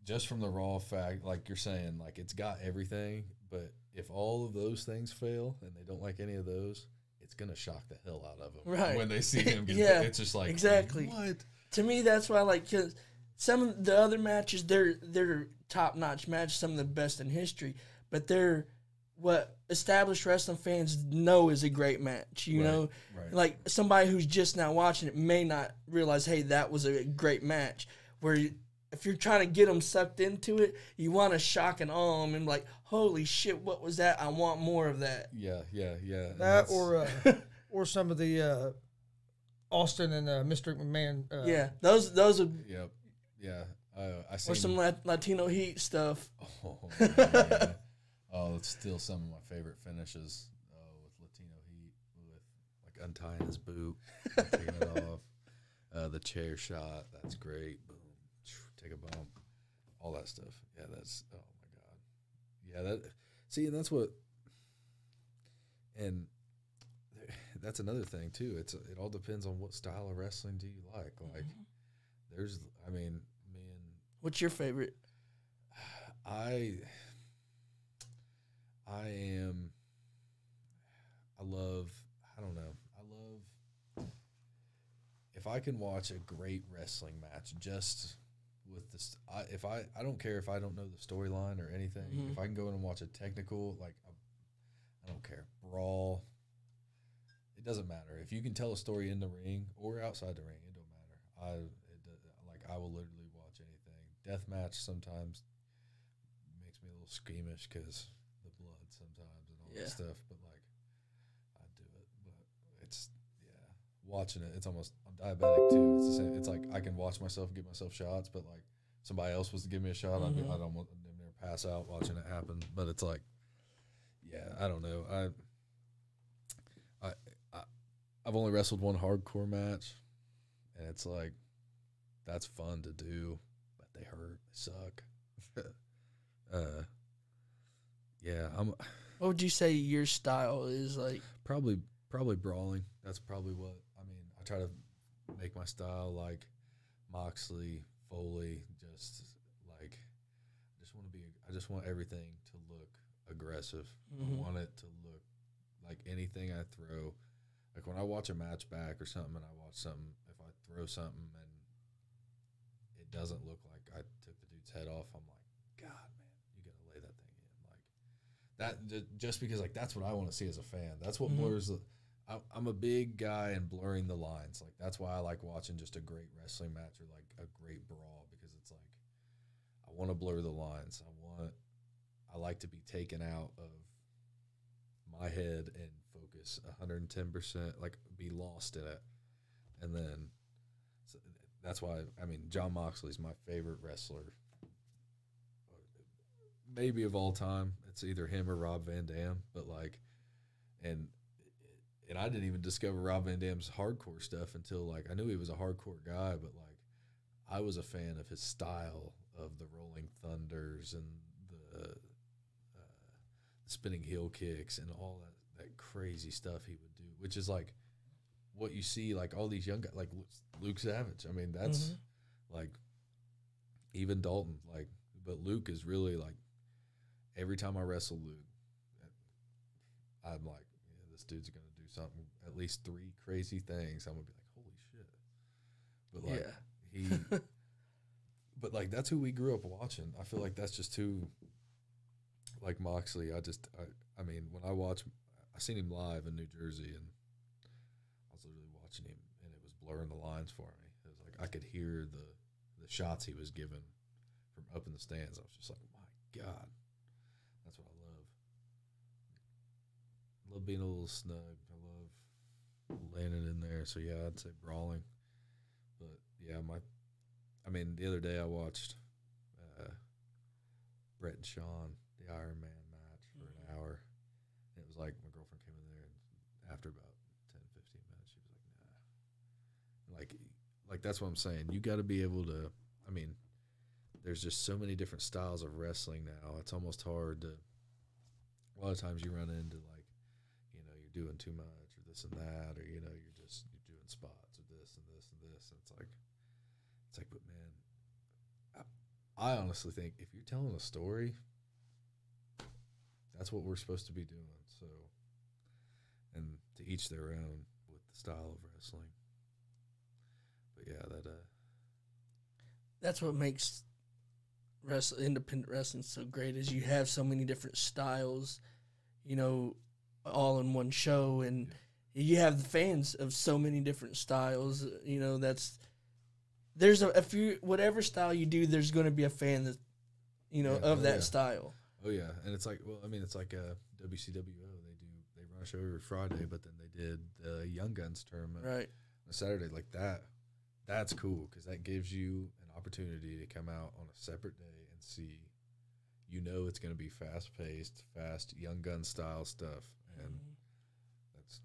just from the raw fact, like you're saying, like it's got everything. But if all of those things fail and they don't like any of those, it's gonna shock the hell out of them right. when they see him. Get yeah, it's just like exactly. What? To me, that's why like cause some of the other matches, they're they're top notch matches, some of the best in history, but they're. What established wrestling fans know is a great match, you right, know? Right. Like, somebody who's just now watching it may not realize, hey, that was a great match. Where you, if you're trying to get them sucked into it, you want to shock and awe them and like, holy shit, what was that? I want more of that. Yeah, yeah, yeah. That or uh, or some of the uh, Austin and uh, Mister McMahon. Uh, yeah, those, those are... Yep, yeah. Uh, I or some lat Latino heat stuff. Oh, yeah. Oh, it's still some of my favorite finishes. Oh, with Latino heat, with like untying his boot, taking it off, uh, the chair shot. That's great. Boom, take a bump, all that stuff. Yeah, that's oh my god. Yeah, that. See, and that's what. And that's another thing too. It's it all depends on what style of wrestling do you like. Like, mm-hmm. There's, I mean, man. What's your favorite? I, I am, I love, I don't know. I love, if I can watch a great wrestling match just with this, I, if I, I don't care if I don't know the storyline or anything. Mm-hmm. If I can go in and watch a technical, like, a, I don't care, brawl. It doesn't matter. If you can tell a story in the ring or outside the ring, it don't matter. I, it, like, I will literally watch anything. Deathmatch sometimes makes me a little squeamish because the blood sometimes and all yeah. that stuff. But, like, I do it. But it's, yeah, watching it, it's almost, I'm diabetic, too. It's the same. It's like I can watch myself give myself shots, but, like, somebody else was to give me a shot, mm-hmm. I'd, be, I'd almost I'd never pass out watching it happen. But it's like, yeah, I don't know. I... I've only wrestled one hardcore match, and it's like, that's fun to do, but they hurt, they suck. uh, yeah, I'm. What would you say your style is like? Probably, probably brawling. That's probably what I mean. I try to make my style like Moxley, Foley, just like I just want to be. I just want everything to look aggressive. Mm-hmm. I want it to look like anything I throw. Like, when I watch a match back or something and I watch something, if I throw something and it doesn't look like I took the dude's head off, I'm like, God, man, you got to lay that thing in. Like, that, just because, like, that's what I want to see as a fan. That's what mm-hmm. blurs the – I'm a big guy in blurring the lines. Like, that's why I like watching just a great wrestling match or, like, a great brawl, because it's like I want to blur the lines. I want – I like to be taken out of my head and – focus one hundred ten percent, like, be lost in it. And then so that's why, I mean, Jon Moxley's my favorite wrestler maybe of all time. It's either him or Rob Van Dam, but like, and and I didn't even discover Rob Van Dam's hardcore stuff until, like, I knew he was a hardcore guy, but like, I was a fan of his style of the Rolling Thunders and the uh, spinning heel kicks and all that that crazy stuff he would do, which is like what you see, like all these young guys, like Luke Savage. I mean, that's mm-hmm. like even Dalton, like, but Luke is really like, every time I wrestle Luke, I'm like, yeah, this dude's going to do something, at least three crazy things. I'm going to be like, holy shit. But like, yeah. he, but like, that's who we grew up watching. I feel like that's just too, like Moxley. I just, I, I mean, when I watch, I seen him live in New Jersey, and I was literally watching him, and it was blurring the lines for me. It was like I could hear the the shots he was giving from up in the stands. I was just like, my God, that's what I love. I love being a little snug. I love landing in there. So, yeah, I'd say brawling. But, yeah, my – I mean, the other day I watched uh, Brett and Sean, the Iron Man match, for mm-hmm. an hour. It was like my girlfriend came in there, and after about ten, fifteen minutes, she was like, nah. Like, like that's what I'm saying. You got to be able to, I mean, there's just so many different styles of wrestling now. It's almost hard to, a lot of times you run into like, you know, you're doing too much or this and that, or, you know, you're just you're doing spots or this and this and this. And it's like, it's like, but man, I, I honestly think if you're telling a story, that's what we're supposed to be doing. So, and to each their own with the style of wrestling. But yeah, that uh, that's what makes wrestle independent wrestling so great, is you have so many different styles, you know, all in one show, and yeah. you have the fans of so many different styles. You know, that's there's a if you whatever style you do, there's going to be a fan that you know yeah, of oh, that yeah. style. Oh, yeah, and it's like, well, I mean, it's like a W C W O. They do, they run a show every Friday, but then they did the Young Guns tournament right. on a Saturday. Like, that, that's cool, because that gives you an opportunity to come out on a separate day and see, you know, it's going to be fast-paced, fast Young Gun style stuff, and mm-hmm. that's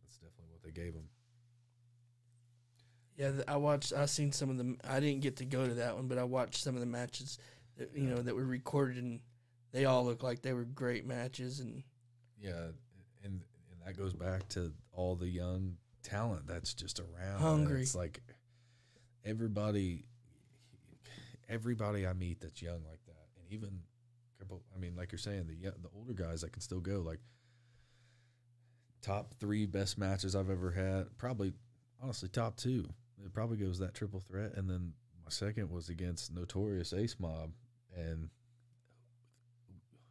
that's definitely what they gave them. Yeah, I watched, I seen some of them. I didn't get to go to that one, but I watched some of the matches, that, you yeah. know, that were recorded in. They all look like they were great matches, and yeah, and and that goes back to all the young talent that's just around. Hungry, and it's like everybody. everybody I meet that's young like that, and even a couple, I mean, like you're saying, the the older guys that can still go, like top three best matches I've ever had, probably honestly top two. It probably goes that triple threat, and then my second was against Notorious Ace Mob, and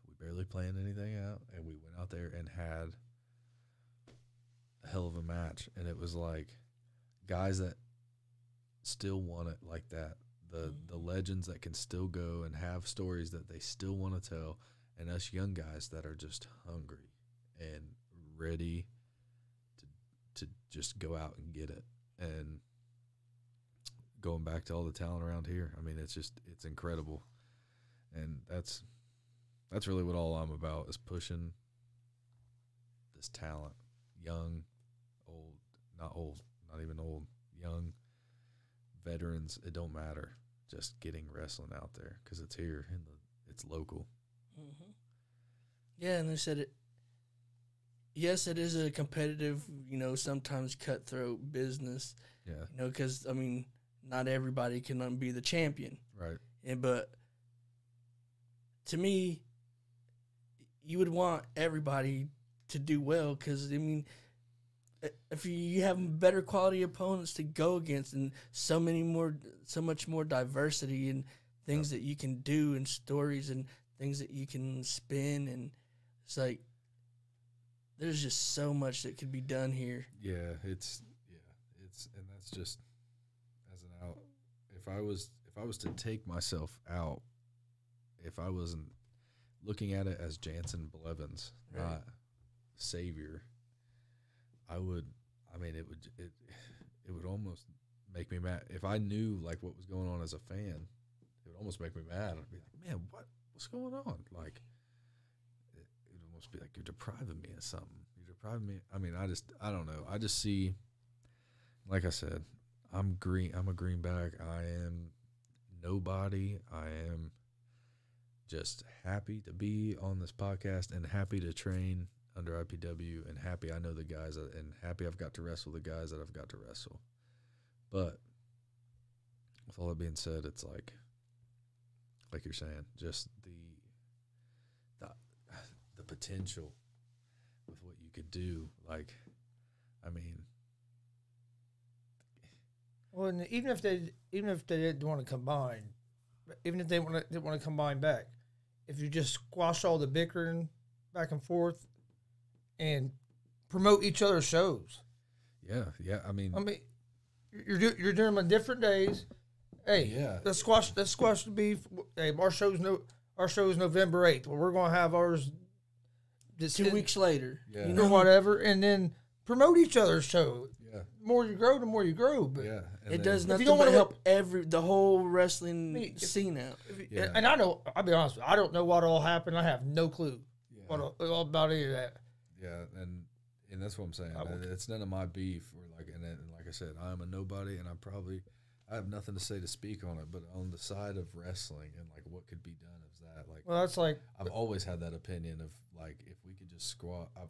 we barely planned anything out, and we went out there and had a hell of a match, and it was like guys that still want it like that, the mm-hmm. the legends that can still go and have stories that they still want to tell, and us young guys that are just hungry and ready to to just go out and get it. And going back to all the talent around here, I mean, it's just, it's incredible. And that's that's really what all I'm about, is pushing this talent, young, old, not old, not even old, young, veterans, it don't matter, just getting wrestling out there because it's here and it's local. Mm-hmm. Yeah, and they said it, yes, it is a competitive, you know, sometimes cutthroat business. Yeah. You know, because, I mean, not everybody can be the champion. Right. And but to me, you would want everybody to do well because, I mean, if you have better quality opponents to go against and so many more, so much more diversity and things yeah. that you can do and stories and things that you can spin, and it's like, there's just so much that could be done here. Yeah, it's yeah, it's and that's just as an out. If I was if I was to take myself out, if I wasn't looking at it as Jansen Blevins, right. not Savior, I would. I mean, it would it it would almost make me mad if I knew like what was going on as a fan. It would almost make me mad. I'd be like, man, what what's going on? Like. Be like, you're depriving me of something. You're depriving me. I mean, I just, I don't know. I just see, like I said, I'm green. I'm a greenback. I am nobody. I am just happy to be on this podcast and happy to train under I P W and happy I know the guys and happy I've got to wrestle the guys that I've got to wrestle. But with all that being said, it's like, like you're saying, just the, the, the potential with what you could do. Like, I mean, well, and even if they even if they didn't want to combine, even if they want to, didn't want to combine back, if you just squash all the bickering back and forth and promote each other's shows. Yeah, yeah. I mean, I mean, you're do, you're doing them on different days. Hey, yeah. Let's squash. Let's squash the beef. Hey, our show's no. Our show is November eighth. Well, we're gonna have ours just two in, weeks later, yeah. you know, whatever, and then promote each other's show. Yeah, the more you grow, the more you grow. But yeah, and it does nothing but help every the whole wrestling if, scene out. If, yeah. And I know, I'll be honest with you, I don't know what all happened. I have no clue yeah. what all, all about any of that. Yeah, and and that's what I'm saying. It's none of my beef. Or like and, and like I said, I'm a nobody, and I'm probably. I have nothing to say to speak on it, but on the side of wrestling and like what could be done is that like. Well, that's like I've always had that opinion of like if we could just squat. I've,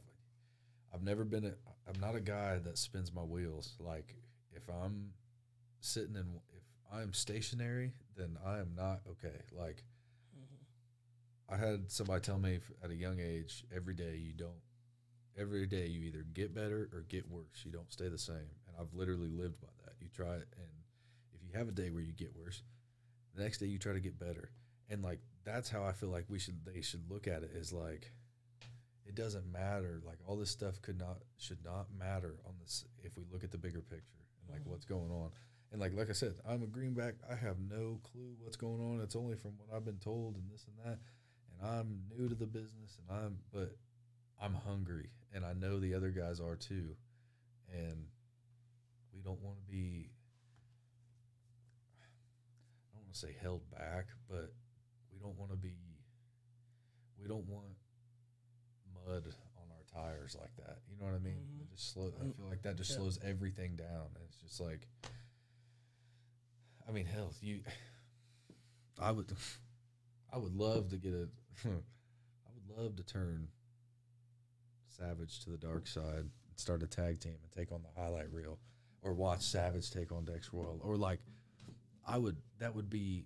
I've never been. A, I'm not a guy that spins my wheels. Like if I'm sitting in, if I'm stationary, then I am not okay. Like mm-hmm. I had somebody tell me at a young age, every day you don't. Every day you either get better or get worse. You don't stay the same, and I've literally lived by that. You try it and. You have a day where you get worse, the next day you try to get better, and like that's how I feel like we should they should look at it, is like it doesn't matter, like all this stuff could not should not matter on this if we look at the bigger picture and like what's going on. And like like I said, I'm a greenback, I have no clue what's going on. It's only from what I've been told and this and that, and I'm new to the business, and I'm but I'm hungry, and I know the other guys are too, and we don't want to be say held back, but we don't want to be we don't want mud on our tires like that, you know what I mean? Mm-hmm. It just slow, I feel like that just yeah. slows everything down. It's just like, I mean, hell, you I would I would love to get a I would love to turn Savage to the dark side and start a tag team and take on the highlight reel, or watch Savage take on Dex Royal, or like I would, that would be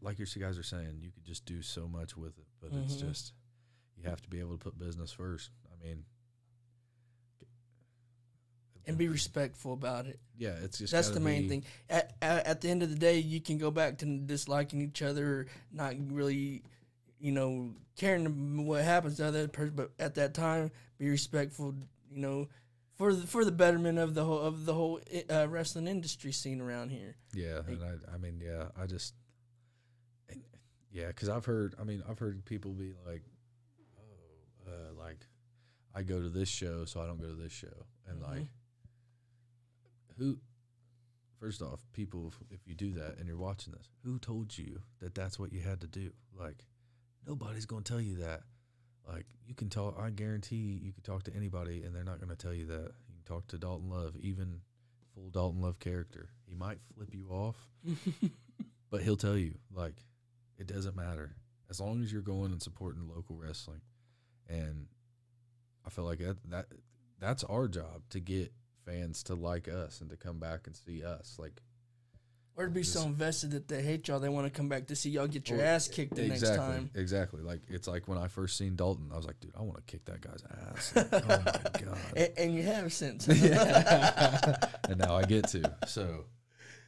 like you guys are saying, you could just do so much with it, but mm-hmm. it's just you have to be able to put business first. I mean, and be respectful about it. Yeah, it's just that's the main thing. At, at at the end of the day, you can go back to disliking each other, or not really, you know, caring what happens to other person. But at that time, be respectful. You know, for the, for the betterment of the whole of the whole uh, wrestling industry scene around here. Yeah, like, and I I mean, yeah, I just and, yeah, because I've heard. I mean, I've heard people be like, oh, uh, like I go to this show, so I don't go to this show, and mm-hmm. like. Who, first off, people, if you do that and you're watching this, who told you that that's what you had to do? Like, nobody's going to tell you that. Like, you can talk, I guarantee you can talk to anybody and they're not going to tell you that. You can talk to Dalton Love, even full Dalton Love character. He might flip you off, but he'll tell you, like, it doesn't matter. As long as you're going and supporting local wrestling. And I feel like that, that that's our job to get fans to like us and to come back and see us, like, or to be just so invested that they hate y'all, they want to come back to see y'all get your ass kicked the exactly, next time. Exactly, like it's like when I first seen Dalton, I was like, dude, I want to kick that guy's ass. Like, oh my god! And, and you have since, yeah. And now I get to. So,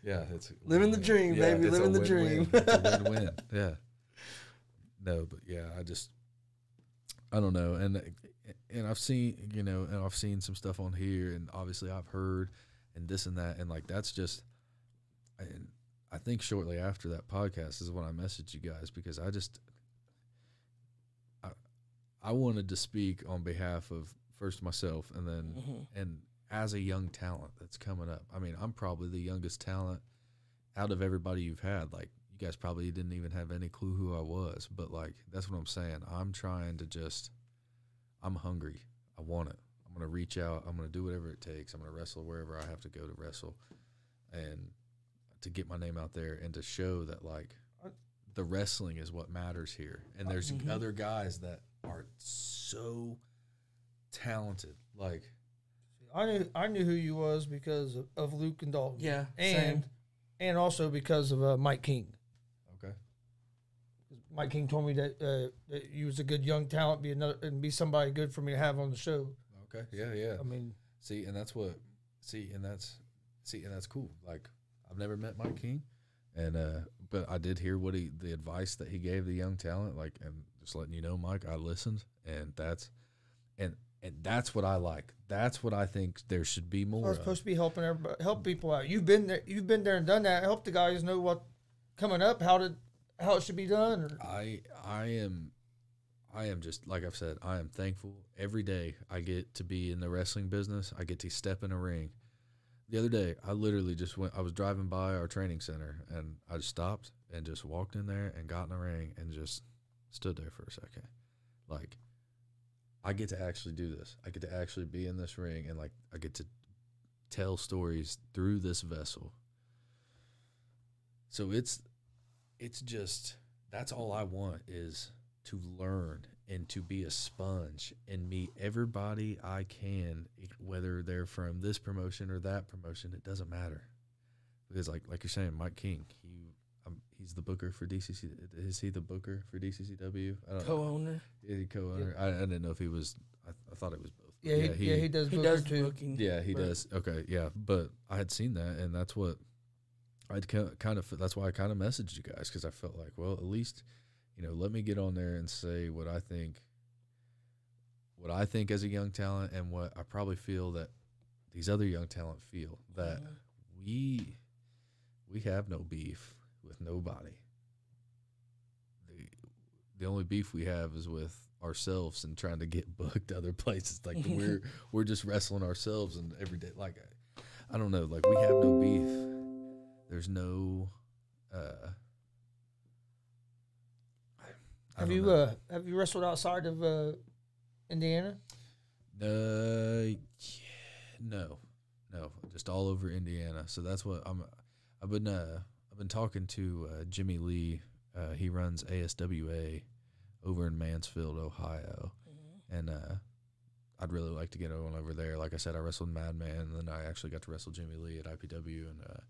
yeah, it's living the dream, yeah, baby. Living the dream. It's a win-win. Yeah. No, but yeah, I just, I don't know, and. And I've seen, you know, and I've seen some stuff on here, and obviously I've heard, and this and that, and like that's just, and I think shortly after that podcast is when I messaged you guys, because I just, I, I wanted to speak on behalf of first myself, and then mm-hmm. and as a young talent that's coming up. I mean, I'm probably the youngest talent out of everybody you've had. Like, you guys probably didn't even have any clue who I was, but like that's what I'm saying. I'm trying to just. I'm hungry. I want it. I'm going to reach out. I'm going to do whatever it takes. I'm going to wrestle wherever I have to go to wrestle and to get my name out there and to show that, like, the wrestling is what matters here. And there's mm-hmm. other guys that are so talented. Like, I knew I knew who you was because of, of Luke and Dalton. Yeah, and same. And also because of uh, Mike King. Mike King told me that, uh, that you was a good young talent, be another, and be somebody good for me to have on the show. Okay, yeah, yeah. I mean, see, and that's what, see, and that's, see, and that's cool. Like, I've never met Mike King, and uh, but I did hear what he, the advice that he gave the young talent. Like, and just letting you know, Mike, I listened, and that's, and and that's what I like. That's what I think there should be more. We're supposed to be helping everybody, help people out. You've been there, you've been there and done that. Help the guys know what coming up, how to. How it should be done. Or? I I am, I am just like I've said. I am thankful every day I get to be in the wrestling business. I get to step in a ring. The other day, I literally just went. I was driving by our training center, and I just stopped and just walked in there and got in the ring and just stood there for a second. Like, I get to actually do this. I get to actually be in this ring, and like I get to tell stories through this vessel. So it's. It's just, that's all I want is to learn and to be a sponge and meet everybody I can, whether they're from this promotion or that promotion, it doesn't matter. Because like like you're saying, Mike King, he um, he's the booker for D C C. Is he the booker for D C C W? I don't co-owner. Know. Is he co-owner? Yeah. I, I didn't know if he was, I, th- I thought it was both. Yeah, yeah, he, he, yeah, he does, he does too. Booking. Yeah, he right. does. Okay, yeah, but I had seen that, and that's what, I'd kind of that's why I kind of messaged you guys because I felt like, well, at least, you know, let me get on there and say what I think, what I think as a young talent, and what I probably feel that these other young talent feel that yeah. we we have no beef with nobody. The, the only beef we have is with ourselves and trying to get booked other places. Like we're we're just wrestling ourselves and every day. Like I, I don't know. Like we have no beef. There's no. Uh, I, I have you uh, have you wrestled outside of uh, Indiana? Uh, yeah, no, no, just all over Indiana. So that's what I'm. I've been uh, I've been talking to uh, Jimmy Lee. Uh, he runs A S W A over in Mansfield, Ohio, mm-hmm. and uh, I'd really like to get on over there. Like I said, I wrestled Madman, and then I actually got to wrestle Jimmy Lee at I P W, and. Uh,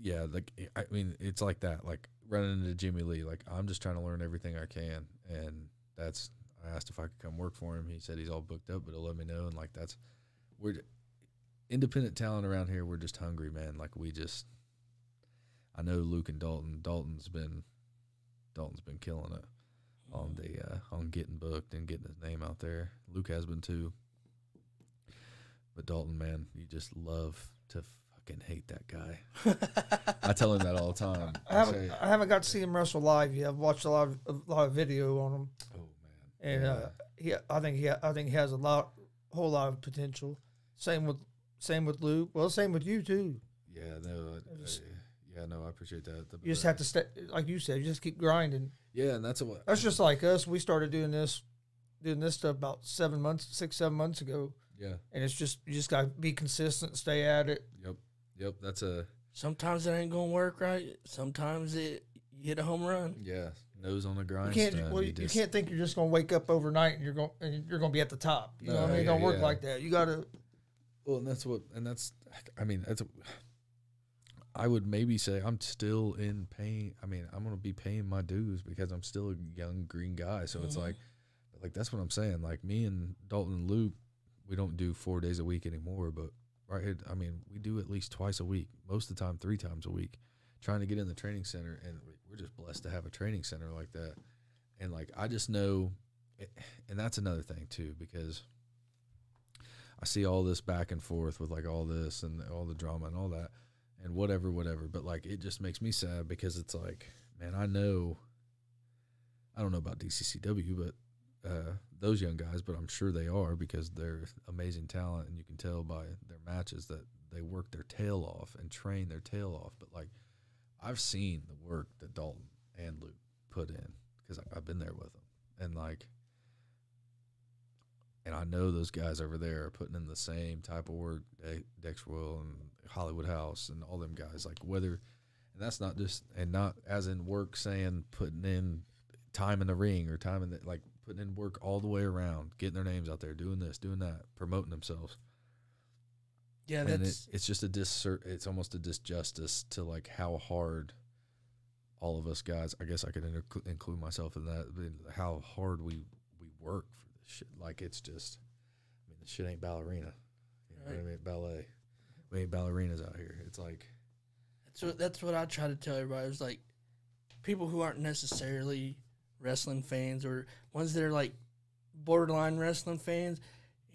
yeah, like, I mean, it's like that, like running into Jimmy Lee, like I'm just trying to learn everything I can. And that's, I asked if I could come work for him. He said he's all booked up, but he'll let me know. And like, that's, we're independent talent around here. We're just hungry, man. Like we just, I know Luke and Dalton, Dalton's been, Dalton's been killing it on the, uh, on getting booked and getting his name out there. Luke has been too. But Dalton, man, you just love to fucking hate that guy. I tell him that all the time. I, I, haven't, I haven't got to see him wrestle live yet. I've watched a lot of, a lot of video on him. Oh man! And yeah. uh, he, I think he, I think he has a lot, whole lot of potential. Same with, same with Luke. Well, same with you too. Yeah, no, I, just, I, yeah, no, I appreciate that. The, you just have to stay, like you said, you just keep grinding. Yeah, and that's a. That's just like us. We started doing this, doing this stuff about seven months, six, seven months ago. Yeah, and it's just you just gotta be consistent, stay at it. Yep, yep. That's a. Sometimes it ain't gonna work right. Sometimes it you hit a home run. Yeah, nose on the grind. You can't. Well, you, you can't think you're just gonna wake up overnight and you're gonna and you're gonna be at the top. You no, know, what I mean? It don't yeah, work yeah. like that. You gotta. Well, and that's what, and that's. I mean, that's. A, I would maybe say I'm still in pain. I mean, I'm gonna be paying my dues because I'm still a young green guy. So mm. it's like, like that's what I'm saying. Like me and Dalton and Luke. We don't do four days a week anymore, but right, I mean, we do at least twice a week, most of the time, three times a week, trying to get in the training center. And we're just blessed to have a training center like that. And like, I just know, it, and that's another thing too, because I see all this back and forth with like all this and all the drama and all that and whatever, whatever. But like, it just makes me sad because it's like, man, I know, I don't know about D C C W, but Uh, those young guys, but I'm sure they are because they're amazing talent, and you can tell by their matches that they work their tail off and train their tail off. But like, I've seen the work that Dalton and Luke put in because I've been there with them, and like, and I know those guys over there are putting in the same type of work. Dex Royal and Hollywood House and all them guys, like whether, and that's not just and not as in work saying putting in time in the ring or time in the like. Putting in work all the way around, getting their names out there, doing this, doing that, promoting themselves. Yeah, and that's it, it's just a dis. It's almost a disjustice to like how hard all of us guys. I guess I could inter- include myself in that. How hard we we work for this shit. Like it's just, I mean, this shit ain't ballerina. You know right. what I mean? Ballet. We ain't ballerinas out here. It's like that's what that's what I try to tell everybody. It's like people who aren't necessarily wrestling fans or ones that are like borderline wrestling fans,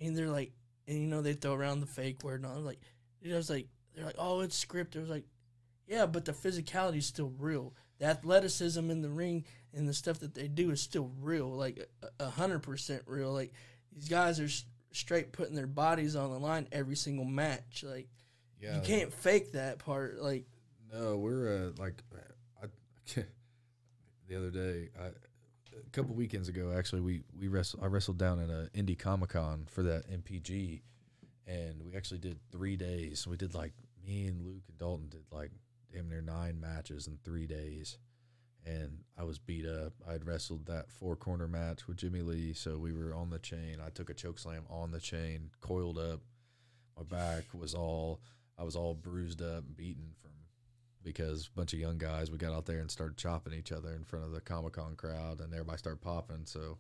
and they're like, and you know they throw around the fake word, and I was like, you know, it's like they're like, oh, it's scripted. I was like, yeah, but the physicality is still real. The athleticism in the ring and the stuff that they do is still real, like a hundred percent real. Like these guys are s- straight putting their bodies on the line every single match. Like yeah, you can't fake that part. Like no, we're uh, like I, I the other day I. A couple weekends ago, actually, we we wrestled. I wrestled down at an Indie Comic Con for that M P G, and we actually did three days. We did like me and Luke and Dalton did like damn near nine matches in three days, and I was beat up. I had wrestled that four corner match with Jimmy Lee, so we were on the chain. I took a choke slam on the chain, coiled up. My back was all I was all bruised up, and beaten from. Because a bunch of young guys, we got out there and started chopping each other in front of the Comic-Con crowd, and everybody started popping. So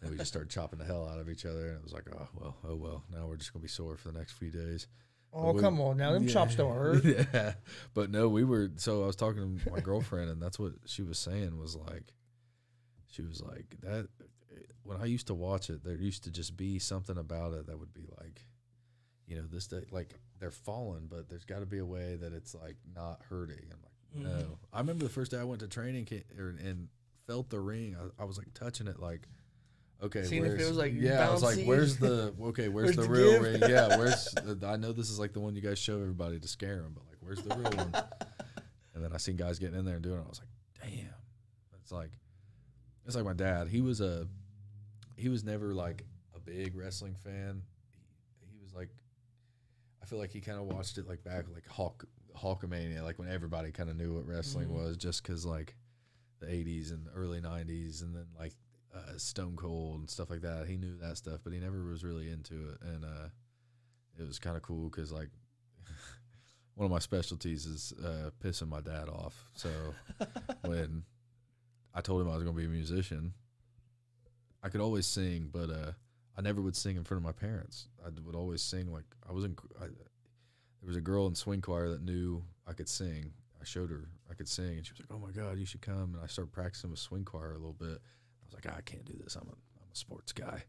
then we just started chopping the hell out of each other, and it was like, oh, well, oh, well. Now we're just going to be sore for the next few days. Oh, we, come on now. Them yeah. chops don't hurt. Yeah. But, no, we were – so I was talking to my girlfriend, and that's what she was saying was like – she was like, that – when I used to watch it, there used to just be something about it that would be like – you know, this day, like they're falling, but there's got to be a way that it's like not hurting. I'm like, mm-hmm. no. I remember the first day I went to training camp or, and felt the ring. I, I was like touching it, like, okay, Seen where's, if it was like yeah, bouncy. I was like, where's the okay, where's, where's the, the real ring? Yeah, where's? The, I know this is like the one you guys show everybody to scare them, but like, where's the real one? And then I seen guys getting in there and doing it. I was like, damn, it's like, it's like my dad. He was a, he was never like a big wrestling fan. He, he was like. I feel like he kind of watched it like back like Hulk, Hulkamania, like when everybody kind of knew what wrestling mm-hmm. was, just because like the eighties and the early nineties and then like uh, Stone Cold and stuff like that. He knew that stuff, but he never was really into it. And uh, it was kind of cool because like one of my specialties is uh, pissing my dad off. So when I told him I was going to be a musician, I could always sing, but uh, I never would sing in front of my parents. I would always sing like I was in. I, there was a girl in swing choir that knew I could sing. I showed her I could sing, and she was like, "Oh my God, you should come!" And I started practicing with swing choir a little bit. I was like, ah, "I can't do this. I'm a I'm a sports guy.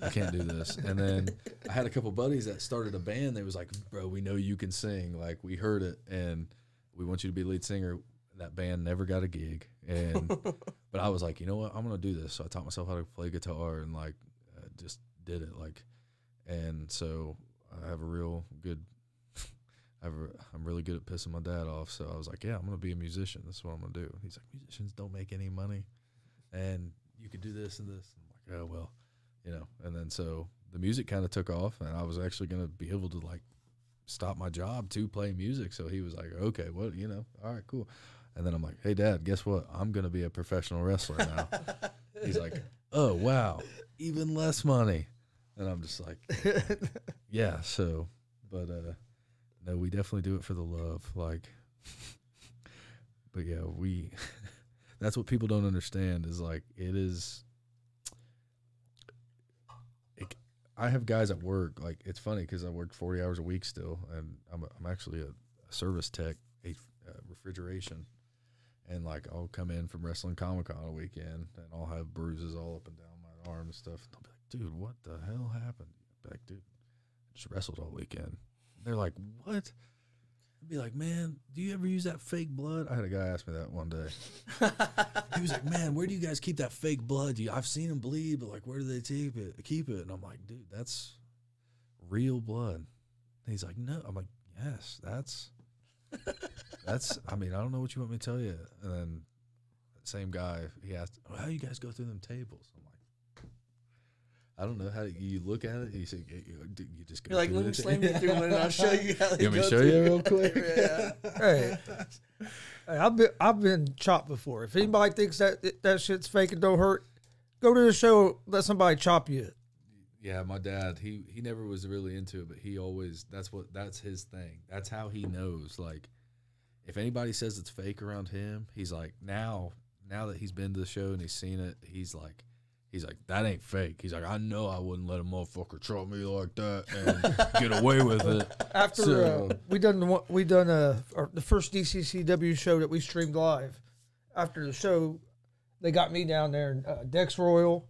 I can't do this." And then I had a couple buddies that started a band. They was like, "Bro, we know you can sing. Like we heard it, and we want you to be lead singer." That band never got a gig, and but I was like, you know what, I'm gonna do this. So I taught myself how to play guitar and like uh, just did it. Like, and so I have a real good. I have a, I'm really good at pissing my dad off. So I was like, yeah, I'm gonna be a musician. This is what I'm gonna do. And he's like, musicians don't make any money, and you could do this and this. And I'm like, oh well, you know. And then so the music kind of took off, and I was actually gonna be able to like stop my job to play music. So he was like, okay, well, you know, all right, cool. And then I'm like, hey, Dad, guess what? I'm going to be a professional wrestler now. He's like, oh, wow, even less money. And I'm just like, yeah, so. But, uh, no, we definitely do it for the love. Like, but, yeah, we – that's what people don't understand is, like, it is it, – I have guys at work. Like, it's funny because I work forty hours a week still, and I'm, a, I'm actually a, a service tech, a uh, refrigeration. And, like, I'll come in from wrestling Comic-Con a weekend, and I'll have bruises all up and down my arm and stuff. And I'll be like, dude, what the hell happened? I'll be like, dude, I just wrestled all weekend. And they're like, what? I'd be like, man, do you ever use that fake blood? I had a guy ask me that one day. He was like, man, where do you guys keep that fake blood? You, I've seen them bleed, but, like, where do they keep it? Keep it? And I'm like, dude, that's real blood. And he's like, no. I'm like, yes, that's... That's, I mean, I don't know what you want me to tell you. And then that same guy, he asked, oh, how do you guys go through them tables? I'm like, I don't know. How do you look at it? You say, you just go. You're like, let me slam you through one and I'll show you how they you go. Let me show through. You real quick. Yeah. Hey, hey, I've been, I've been chopped before. If anybody thinks that that shit's fake and don't hurt, go to the show, let somebody chop you. Yeah, my dad, he, he never was really into it, but he always, that's what, that's his thing. That's how he knows. Like, if anybody says it's fake around him, he's like, now, now that he's been to the show and he's seen it, he's like, he's like, that ain't fake. He's like, I know I wouldn't let a motherfucker trot me like that and get away with it. After so, uh, we done, we done a, our, the first D C C W show that we streamed live. After the show, they got me down there and uh, Dex Royal,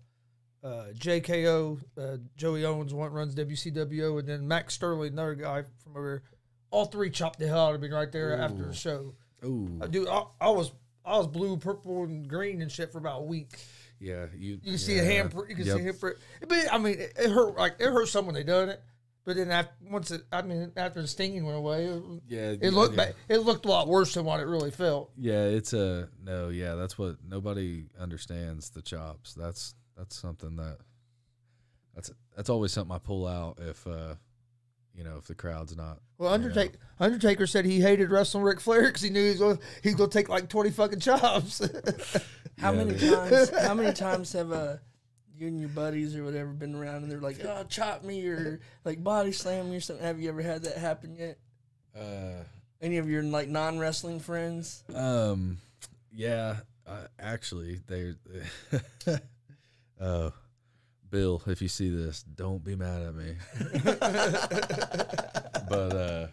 Uh, J K O, uh, Joey Owens, one runs W C W, and then Max Sterling, another guy from over here. All three chopped the hell out of me right there. Ooh. After the show. Ooh. Uh, dude, I, I was I was blue, purple, and green and shit for about a week. Yeah, you. You can yeah. see a handprint. You can yep. see a handprint. But I mean, it, it hurt. Like it hurt some when they done it. But then after once, it, I mean, after the stinging went away, it, yeah, it yeah, looked yeah. it looked a lot worse than what it really felt. Yeah, it's a no. Yeah, that's what nobody understands. The chops. That's. That's something that that's that's always something I pull out if uh, you know if the crowd's not. Well, Undertaker Undertaker said he hated wrestling Ric Flair because he knew he's gonna, he's gonna take like twenty fucking chops. How yeah, many times? How many times have uh, you and your buddies or whatever been around and they're like, "Oh, chop me" or like body slam me or something? Have you ever had that happen yet? Uh, Any of your like non wrestling friends? Um, yeah, uh, actually, they. Oh, uh, Bill, if you see this, don't be mad at me. But, uh,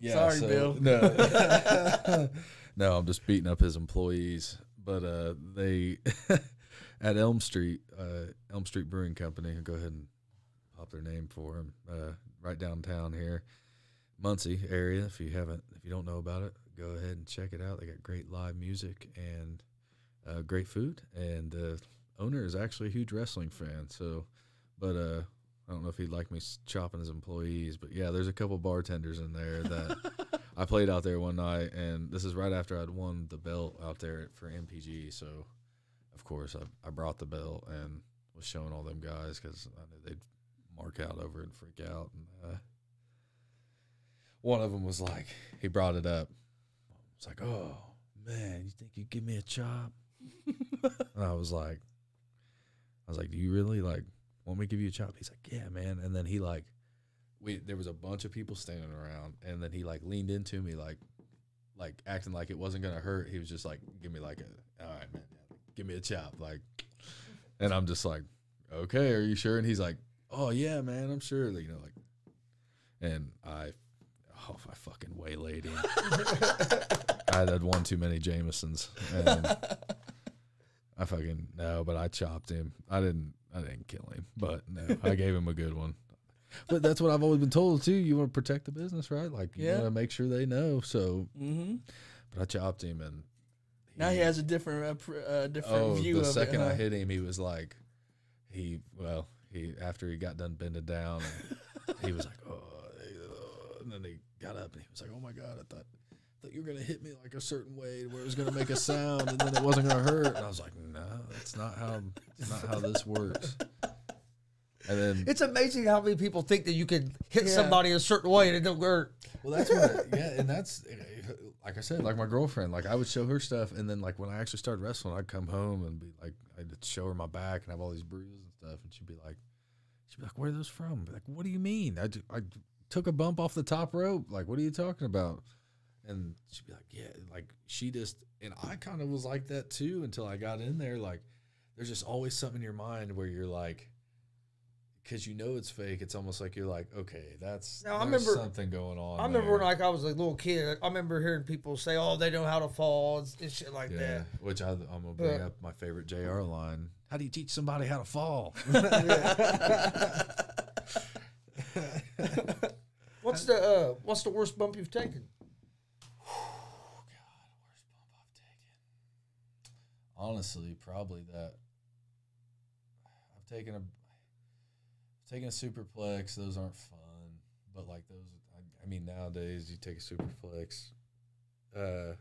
yeah. Sorry, so, Bill. No. No, I'm just beating up his employees. But uh, they, at Elm Street, uh, Elm Street Brewing Company, I'll go ahead and pop their name for them, uh, right downtown here, Muncie area. If you haven't, if you don't know about it, go ahead and check it out. They got great live music and uh, great food. And, uh, owner is actually a huge wrestling fan, so, but uh, I don't know if he'd like me chopping his employees, but yeah, there's a couple bartenders in there that I played out there one night, and this is right after I'd won the belt out there for M P G, so of course I, I brought the belt and was showing all them guys because I knew they'd mark out over it and freak out, and uh, one of them was like, he brought it up, it's like, oh man, you think you'd give me a chop? And I was like, I was like, do you really, like, want me to give you a chop? He's like, yeah, man. And then he, like, we there was a bunch of people standing around, and then he like leaned into me, like like acting like it wasn't gonna hurt. He was just like, give me like a, all right, man, give me a chop, like. And I'm just like, okay, are you sure? And he's like, oh yeah, man, I'm sure. You know, like, and I, oh, I fucking waylaid him. I had one too many Jamesons. And I fucking no, but I chopped him. I didn't. I didn't kill him, but no, I gave him a good one. But that's what I've always been told too. You want to protect the business, right? Like, you yeah. want to make sure they know. So, mm-hmm. but I chopped him, and he, now he has a different, uh, uh, different oh, view. The of the second it, huh? I hit him, he was like, he well, he after he got done bending down, he was like, oh, and then he got up and he was like, oh my god, I thought. That you were gonna hit me like a certain way where it was gonna make a sound and then it wasn't gonna hurt. And I was like, no, it's not how it's not how this works. And then it's amazing how many people think that you can hit yeah. somebody a certain way and it don't hurt. Well, that's what yeah, and that's like I said, like my girlfriend, like I would show her stuff, and then like when I actually started wrestling, I'd come home and be like, I'd show her my back and have all these bruises and stuff, and she'd be like, she'd be like, where are those from? I'd be like, what do you mean? I, I took a bump off the top rope. Like, what are you talking about? And she'd be like, yeah, like she just, and I kind of was like that too until I got in there. Like, there's just always something in your mind where you're like, because you know it's fake. It's almost like you're like, okay, that's now, I remember, something going on. I remember there. When like I was a little kid, I remember hearing people say, oh, they know how to fall and, and shit like yeah, that. Which I, I'm going to bring yeah. up my favorite J R line. How do you teach somebody how to fall? what's the uh, What's the worst bump you've taken? Honestly, probably that. I've taken a, I've taken a superplex. Those aren't fun, but like those, I, I mean, nowadays you take a superplex. Uh,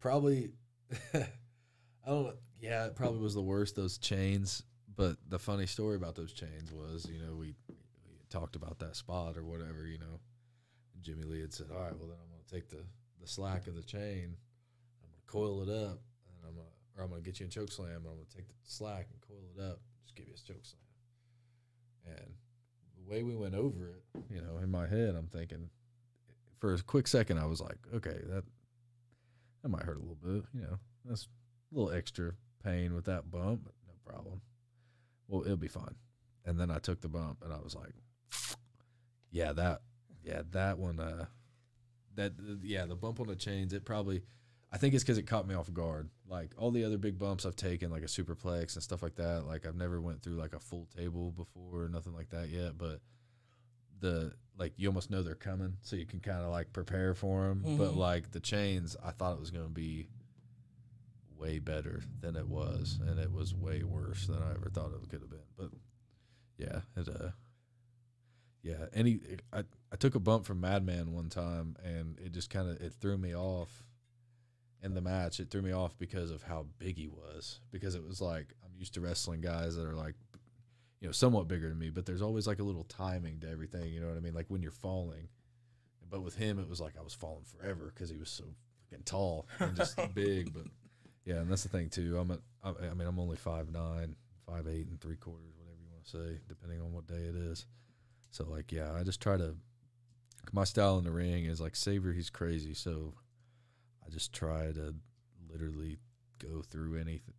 probably, I don't. Yeah, it probably was the worst. Those chains. But the funny story about those chains was, you know, we, we talked about that spot or whatever. You know, Jimmy Lee had said, "All right, well then I'm gonna take the the slack of the chain. I'm gonna coil it up, and I'm gonna." Or I'm going to get you in choke slam, and I'm going to take the slack and coil it up, just give you a choke slam. And the way we went over it, you know, in my head, I'm thinking, for a quick second, I was like, okay, that that might hurt a little bit. You know, that's a little extra pain with that bump, but no problem. Well, it'll be fine. And then I took the bump, and I was like, yeah, that, yeah, that one, uh, that, yeah, the bump on the chains, it probably – I think it's because it caught me off guard. Like, all the other big bumps I've taken, like a superplex and stuff like that, like, I've never went through, like, a full table before or nothing like that yet, but the, like, you almost know they're coming, so you can kind of, like, prepare for them. Mm-hmm. But, like, the chains, I thought it was going to be way better than it was, and it was way worse than I ever thought it could have been. But, yeah, it, uh, yeah. Any, it, I, I took a bump from Madman one time, and it just kind of, it threw me off. In the match, it threw me off because of how big he was. Because it was like, I'm used to wrestling guys that are like, you know, somewhat bigger than me, but there's always like a little timing to everything, you know what I mean? Like when you're falling. But with him, it was like I was falling forever because he was so fucking tall and just big. But yeah, and that's the thing too. I'm at, I mean, I'm only five nine, five eight and three quarters, whatever you want to say, depending on what day it is. So like, yeah, I just try to, my style in the ring is like Savior, he's crazy. So I just try to literally go through anything.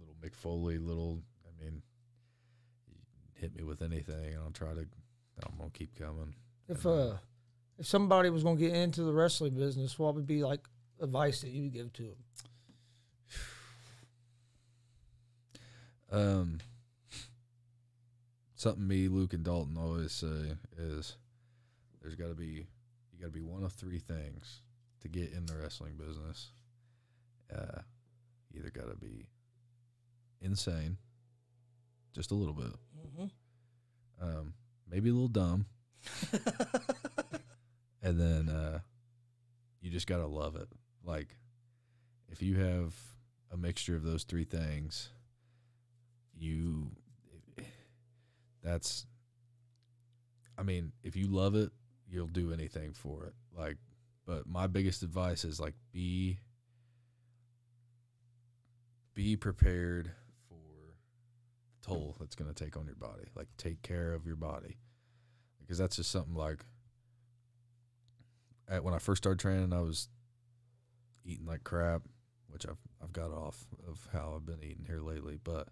Little Mick Foley, little, I mean, hit me with anything, and I'll try to, I'm going to keep coming. If uh, if somebody was going to get into the wrestling business, what would be, like, advice that you would give to them? Um, something me, Luke, and Dalton always say is there's got to be, you got to be one of three things. To get in the wrestling business, uh, you either got to be insane, just a little bit, mm-hmm. um, maybe a little dumb, and then uh, you just got to love it. Like, if you have a mixture of those three things, you, that's, I mean, if you love it, you'll do anything for it. Like, but my biggest advice is, like, be be prepared for the toll that's going to take on your body. Like, take care of your body. because that's just something like at, when I first started training, I was eating like crap, which I've, I've got off of how I've been eating here lately, but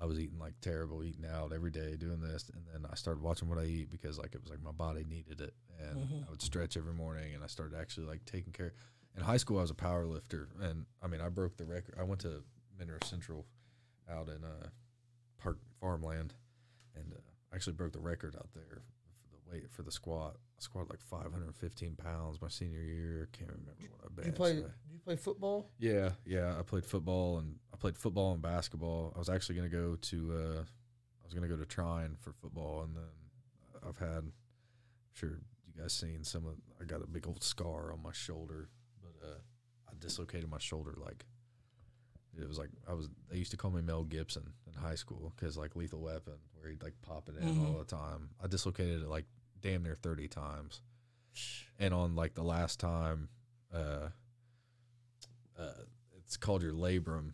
I was eating like terrible, eating out every day, doing this. And then I started watching what I eat because like, it was like my body needed it. And mm-hmm. I would stretch every morning, and I started actually like taking care. In high school, I was a power lifter. And I mean, I broke the record. I went to Mineral Central out in uh Park Farmland, and uh, actually broke the record out there for the weight for the squat. I squatted like five hundred fifteen pounds my senior year. Can't remember what I benched. You played? You played football? Yeah, yeah. I played football and I played football and basketball. I was actually gonna go to uh, I was gonna go to Trine for football, and then I've had. I'm sure you guys seen some of. I got a big old scar on my shoulder, but uh, I dislocated my shoulder like. It was like I was. They used to call me Mel Gibson in high school because like Lethal Weapon, where he'd like pop it in mm-hmm. all the time. I dislocated it like damn near thirty times, and on like the last time, uh, uh, it's called your labrum.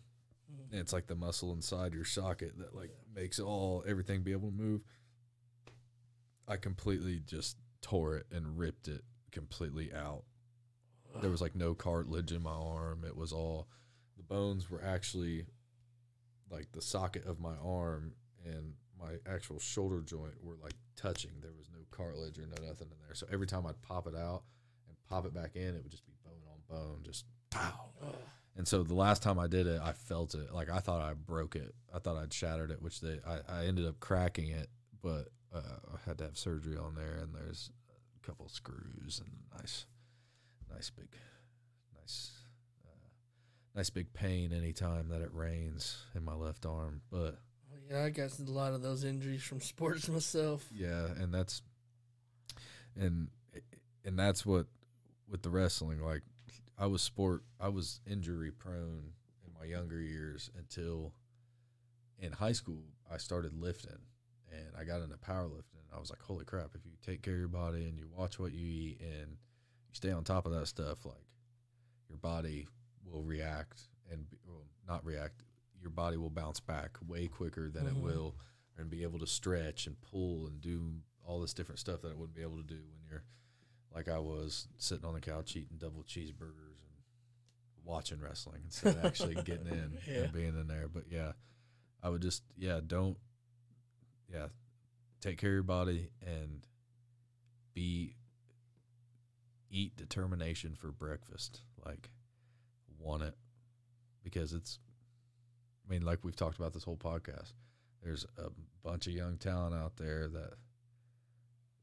Mm-hmm. It's like the muscle inside your socket that like yeah. makes all everything be able to move. I completely just tore it and ripped it completely out. There was like no cartilage in my arm. It was all. The bones were actually like the socket of my arm and my actual shoulder joint were like touching. There was no cartilage or no nothing in there. So every time I'd pop it out and pop it back in, it would just be bone on bone, just pow. And so the last time I did it, I felt it. Like I thought I broke it. I thought I'd shattered it, which they, I, I ended up cracking it, but uh, I had to have surgery on there, and there's a couple screws and a nice, nice big, nice... Nice big pain anytime that it rains in my left arm, but yeah, I got a lot of those injuries from sports myself. Yeah, and that's and and that's what with the wrestling. Like I was sport, I was injury prone in my younger years until in high school I started lifting and I got into powerlifting. I was like, holy crap! If you take care of your body and you watch what you eat and you stay on top of that stuff, like your body. Will react and be, well, not react. Your body will bounce back way quicker than mm-hmm. it will, and be able to stretch and pull and do all this different stuff that it wouldn't be able to do when you're like I was sitting on the couch eating double cheeseburgers and watching wrestling instead of actually getting in yeah. and being in there. But yeah, I would just yeah don't yeah take care of your body and be eat determination for breakfast like. Want it because it's I mean like we've talked about this whole podcast, there's a bunch of young talent out there that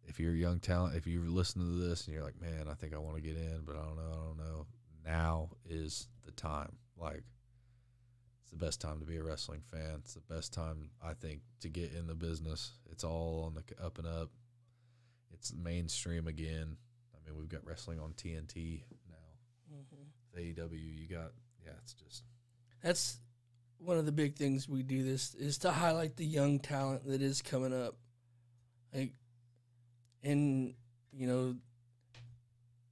if you're young talent, if you listen to this and you're like, man, I think I want to get in, but I don't know, I don't know, now is the time. Like it's the best time to be a wrestling fan. It's the best time, I think, to get in the business. It's all on the up and up. It's mainstream again. I mean, we've got wrestling on T N T now. Mm-hmm. A E W, you got, yeah, it's just. That's one of the big things we do this is to highlight the young talent that is coming up. Like, and, you know,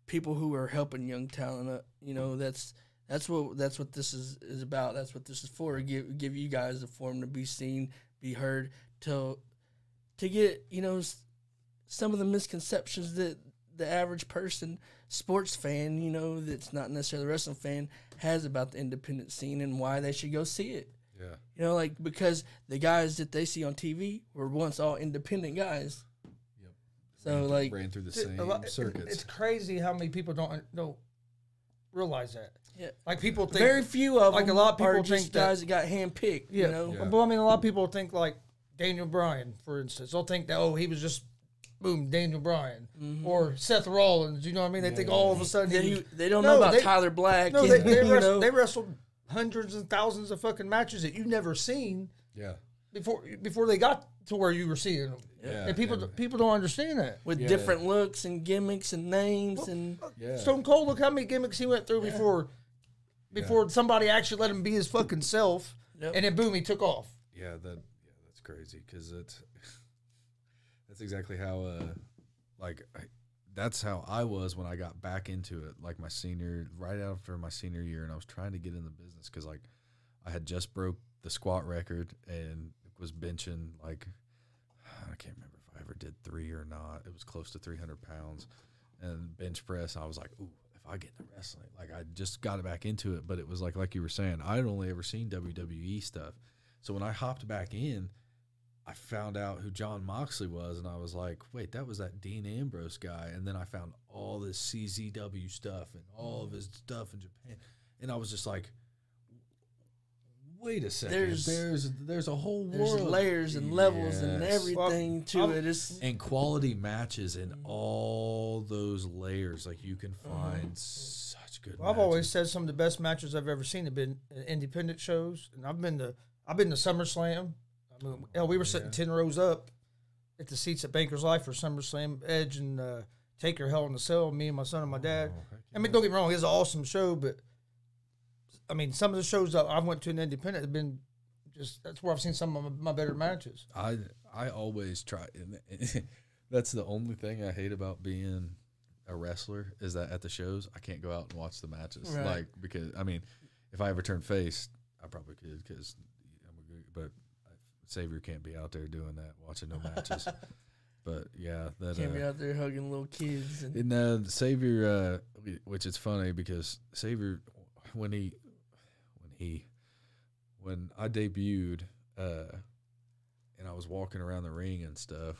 people who are helping young talent up, you know, that's that's what that's what this is, is about. That's what this is for. Give, give you guys a forum to be seen, be heard, to, to get, you know, some of the misconceptions that the average person, sports fan, you know, that's not necessarily a wrestling fan, has about the independent scene and why they should go see it. Yeah. You know, like, because the guys that they see on T V were once all independent guys. Yep. So, ran, like... Ran through the same lot, circuits. It's crazy how many people don't, don't realize that. Yeah. Like, people think... Very few of like them a lot of people are think just that, guys that got handpicked, yeah. you know? Yeah. Well, I mean, a lot of people think, like, Daniel Bryan, for instance. They'll think that, oh, he was just... Boom, Daniel Bryan mm-hmm. or Seth Rollins. You know what I mean? They yeah. think all of a sudden they, he, they don't no, know about they, Tyler Black. No, and, they, they, wrestled, know. they wrestled hundreds and thousands of fucking matches that you've never seen. Yeah. Before before they got to where you were seeing them. Yeah. And people yeah. people don't understand that with yeah. different looks and gimmicks and names well, and yeah. Stone Cold. Look how many gimmicks he went through yeah. before before yeah. somebody actually let him be his fucking self. Yep. And then boom, he took off. Yeah, that yeah, that's crazy because it's. That's exactly how, uh, like, I, that's how I was when I got back into it, like my senior, right after my senior year, and I was trying to get in the business because, like, I had just broke the squat record and was benching, like, I can't remember if I I ever did three or not. It was close to three hundred pounds. And bench press, I was like, ooh, if I get into wrestling, like I just got back into it. But it was like, like you were saying, I had only ever seen W W E stuff. So when I hopped back in, I found out who Jon Moxley was, and I was like, wait, that was that Dean Ambrose guy. And then I found all this C Z W stuff and all of his stuff in Japan. And I was just like, wait a second. There's there's, there's a whole there's world. There's layers and levels yes. and everything well, to I'm, it. It's and quality matches in all those layers. Like, you can find mm. such good well, matches. I've always said some of the best matches I've ever seen have been independent shows. And I've been to, I've been to SummerSlam. I mean, oh, we were sitting yeah. ten rows up at the seats at Bankers Life for SummerSlam, Edge and uh, Taker, Hell in a Cell, me and my son and my dad. Oh, I mean, don't get me wrong, it's an awesome show, but I mean, some of the shows that I went to in independent have been just, that's where I've seen some of my better matches. I I always try, and that's the only thing I hate about being a wrestler is that at the shows, I can't go out and watch the matches. Right. Like, because, I mean, if I ever turned face, I probably could, because I'm a good, but Savior can't be out there doing that, watching no matches. But, yeah. That, can't uh, be out there hugging little kids. And, and uh, Savior, uh, which is funny because Savior, when he, when he, when I debuted uh, and I was walking around the ring and stuff,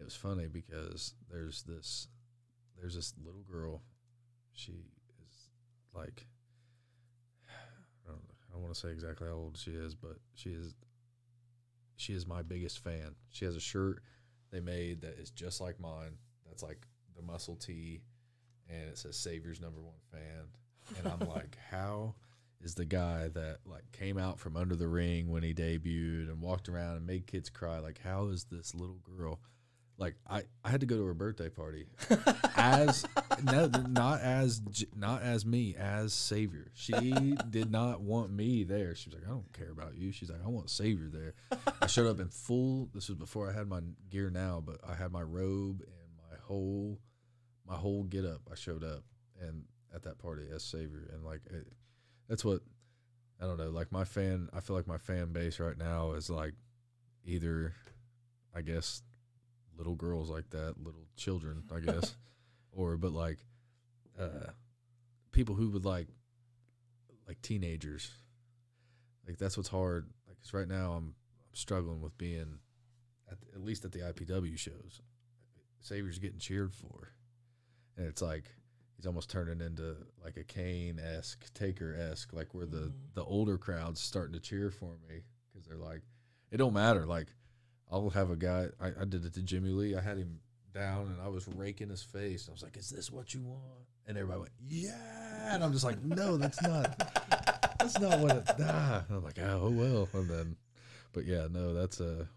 it was funny because there's this, there's this little girl. She is like, I don't, I don't want to say exactly how old she is, but she is, she is my biggest fan. She has a shirt they made that is just like mine. That's like the muscle tee, and it says Savior's number one fan. And I'm like, how is the guy that like came out from under the ring when he debuted and walked around and made kids cry? Like, how is this little girl? Like, I, I had to go to her birthday party as no, not as not as me, as Savior. She did not want me there. She was like, I don't care about you. She's like, I want Savior there. I showed up in full. This was before I had my gear now, but I had my robe and my whole my whole get up. I showed up and at that party as Savior, and like it, that's what I don't know. Like my fan, I feel like my fan base right now is like either, I guess, little girls like that, little children, I guess, or but like uh, people who would like like teenagers. Like that's what's hard. Like cause right now, I'm, I'm struggling with being at, the, at least at the I P W shows. Savior's getting cheered for, and it's like he's almost turning into like a Kane-esque, Taker-esque, like where the mm. the older crowd's starting to cheer for me because they're like, it don't matter, like. I'll have a guy, I, I did it to Jimmy Lee. I had him down, and I was raking his face. I was like, is this what you want? And everybody went, yeah. And I'm just like, no, that's not, that's not what it, nah. And I'm like, oh, well. And then, but yeah, no, that's a.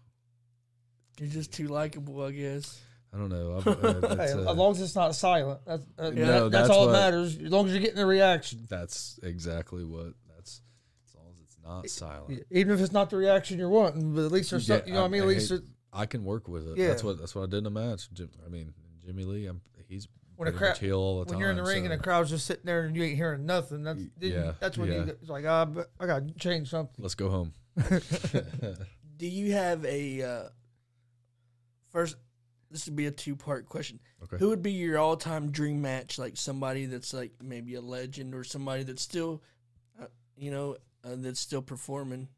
You're just too likable, I guess. I don't know. I'm, uh, hey, uh, as long as it's not silent. That's, uh, yeah, no, that, that's, that's all that matters. As long as you're getting a reaction. That's exactly what. Not silent. Even if it's not the reaction you're wanting, but at least there's yeah, something, you know I, what I mean? At I least hate, I can work with it. Yeah. That's what that's what I did in the match. Jim, I mean, Jimmy Lee, I'm, he's pretty much heel all the time. When you're in the ring so. And the crowd's just sitting there and you ain't hearing nothing, that's, yeah, that's when yeah. you it's like, ah, oh, I got to change something. Let's go home. Do you have a, uh, first, this would be a two-part question. Okay. Who would be your all-time dream match? Like somebody that's like maybe a legend or somebody that's still, uh, you know, Uh, that's still performing,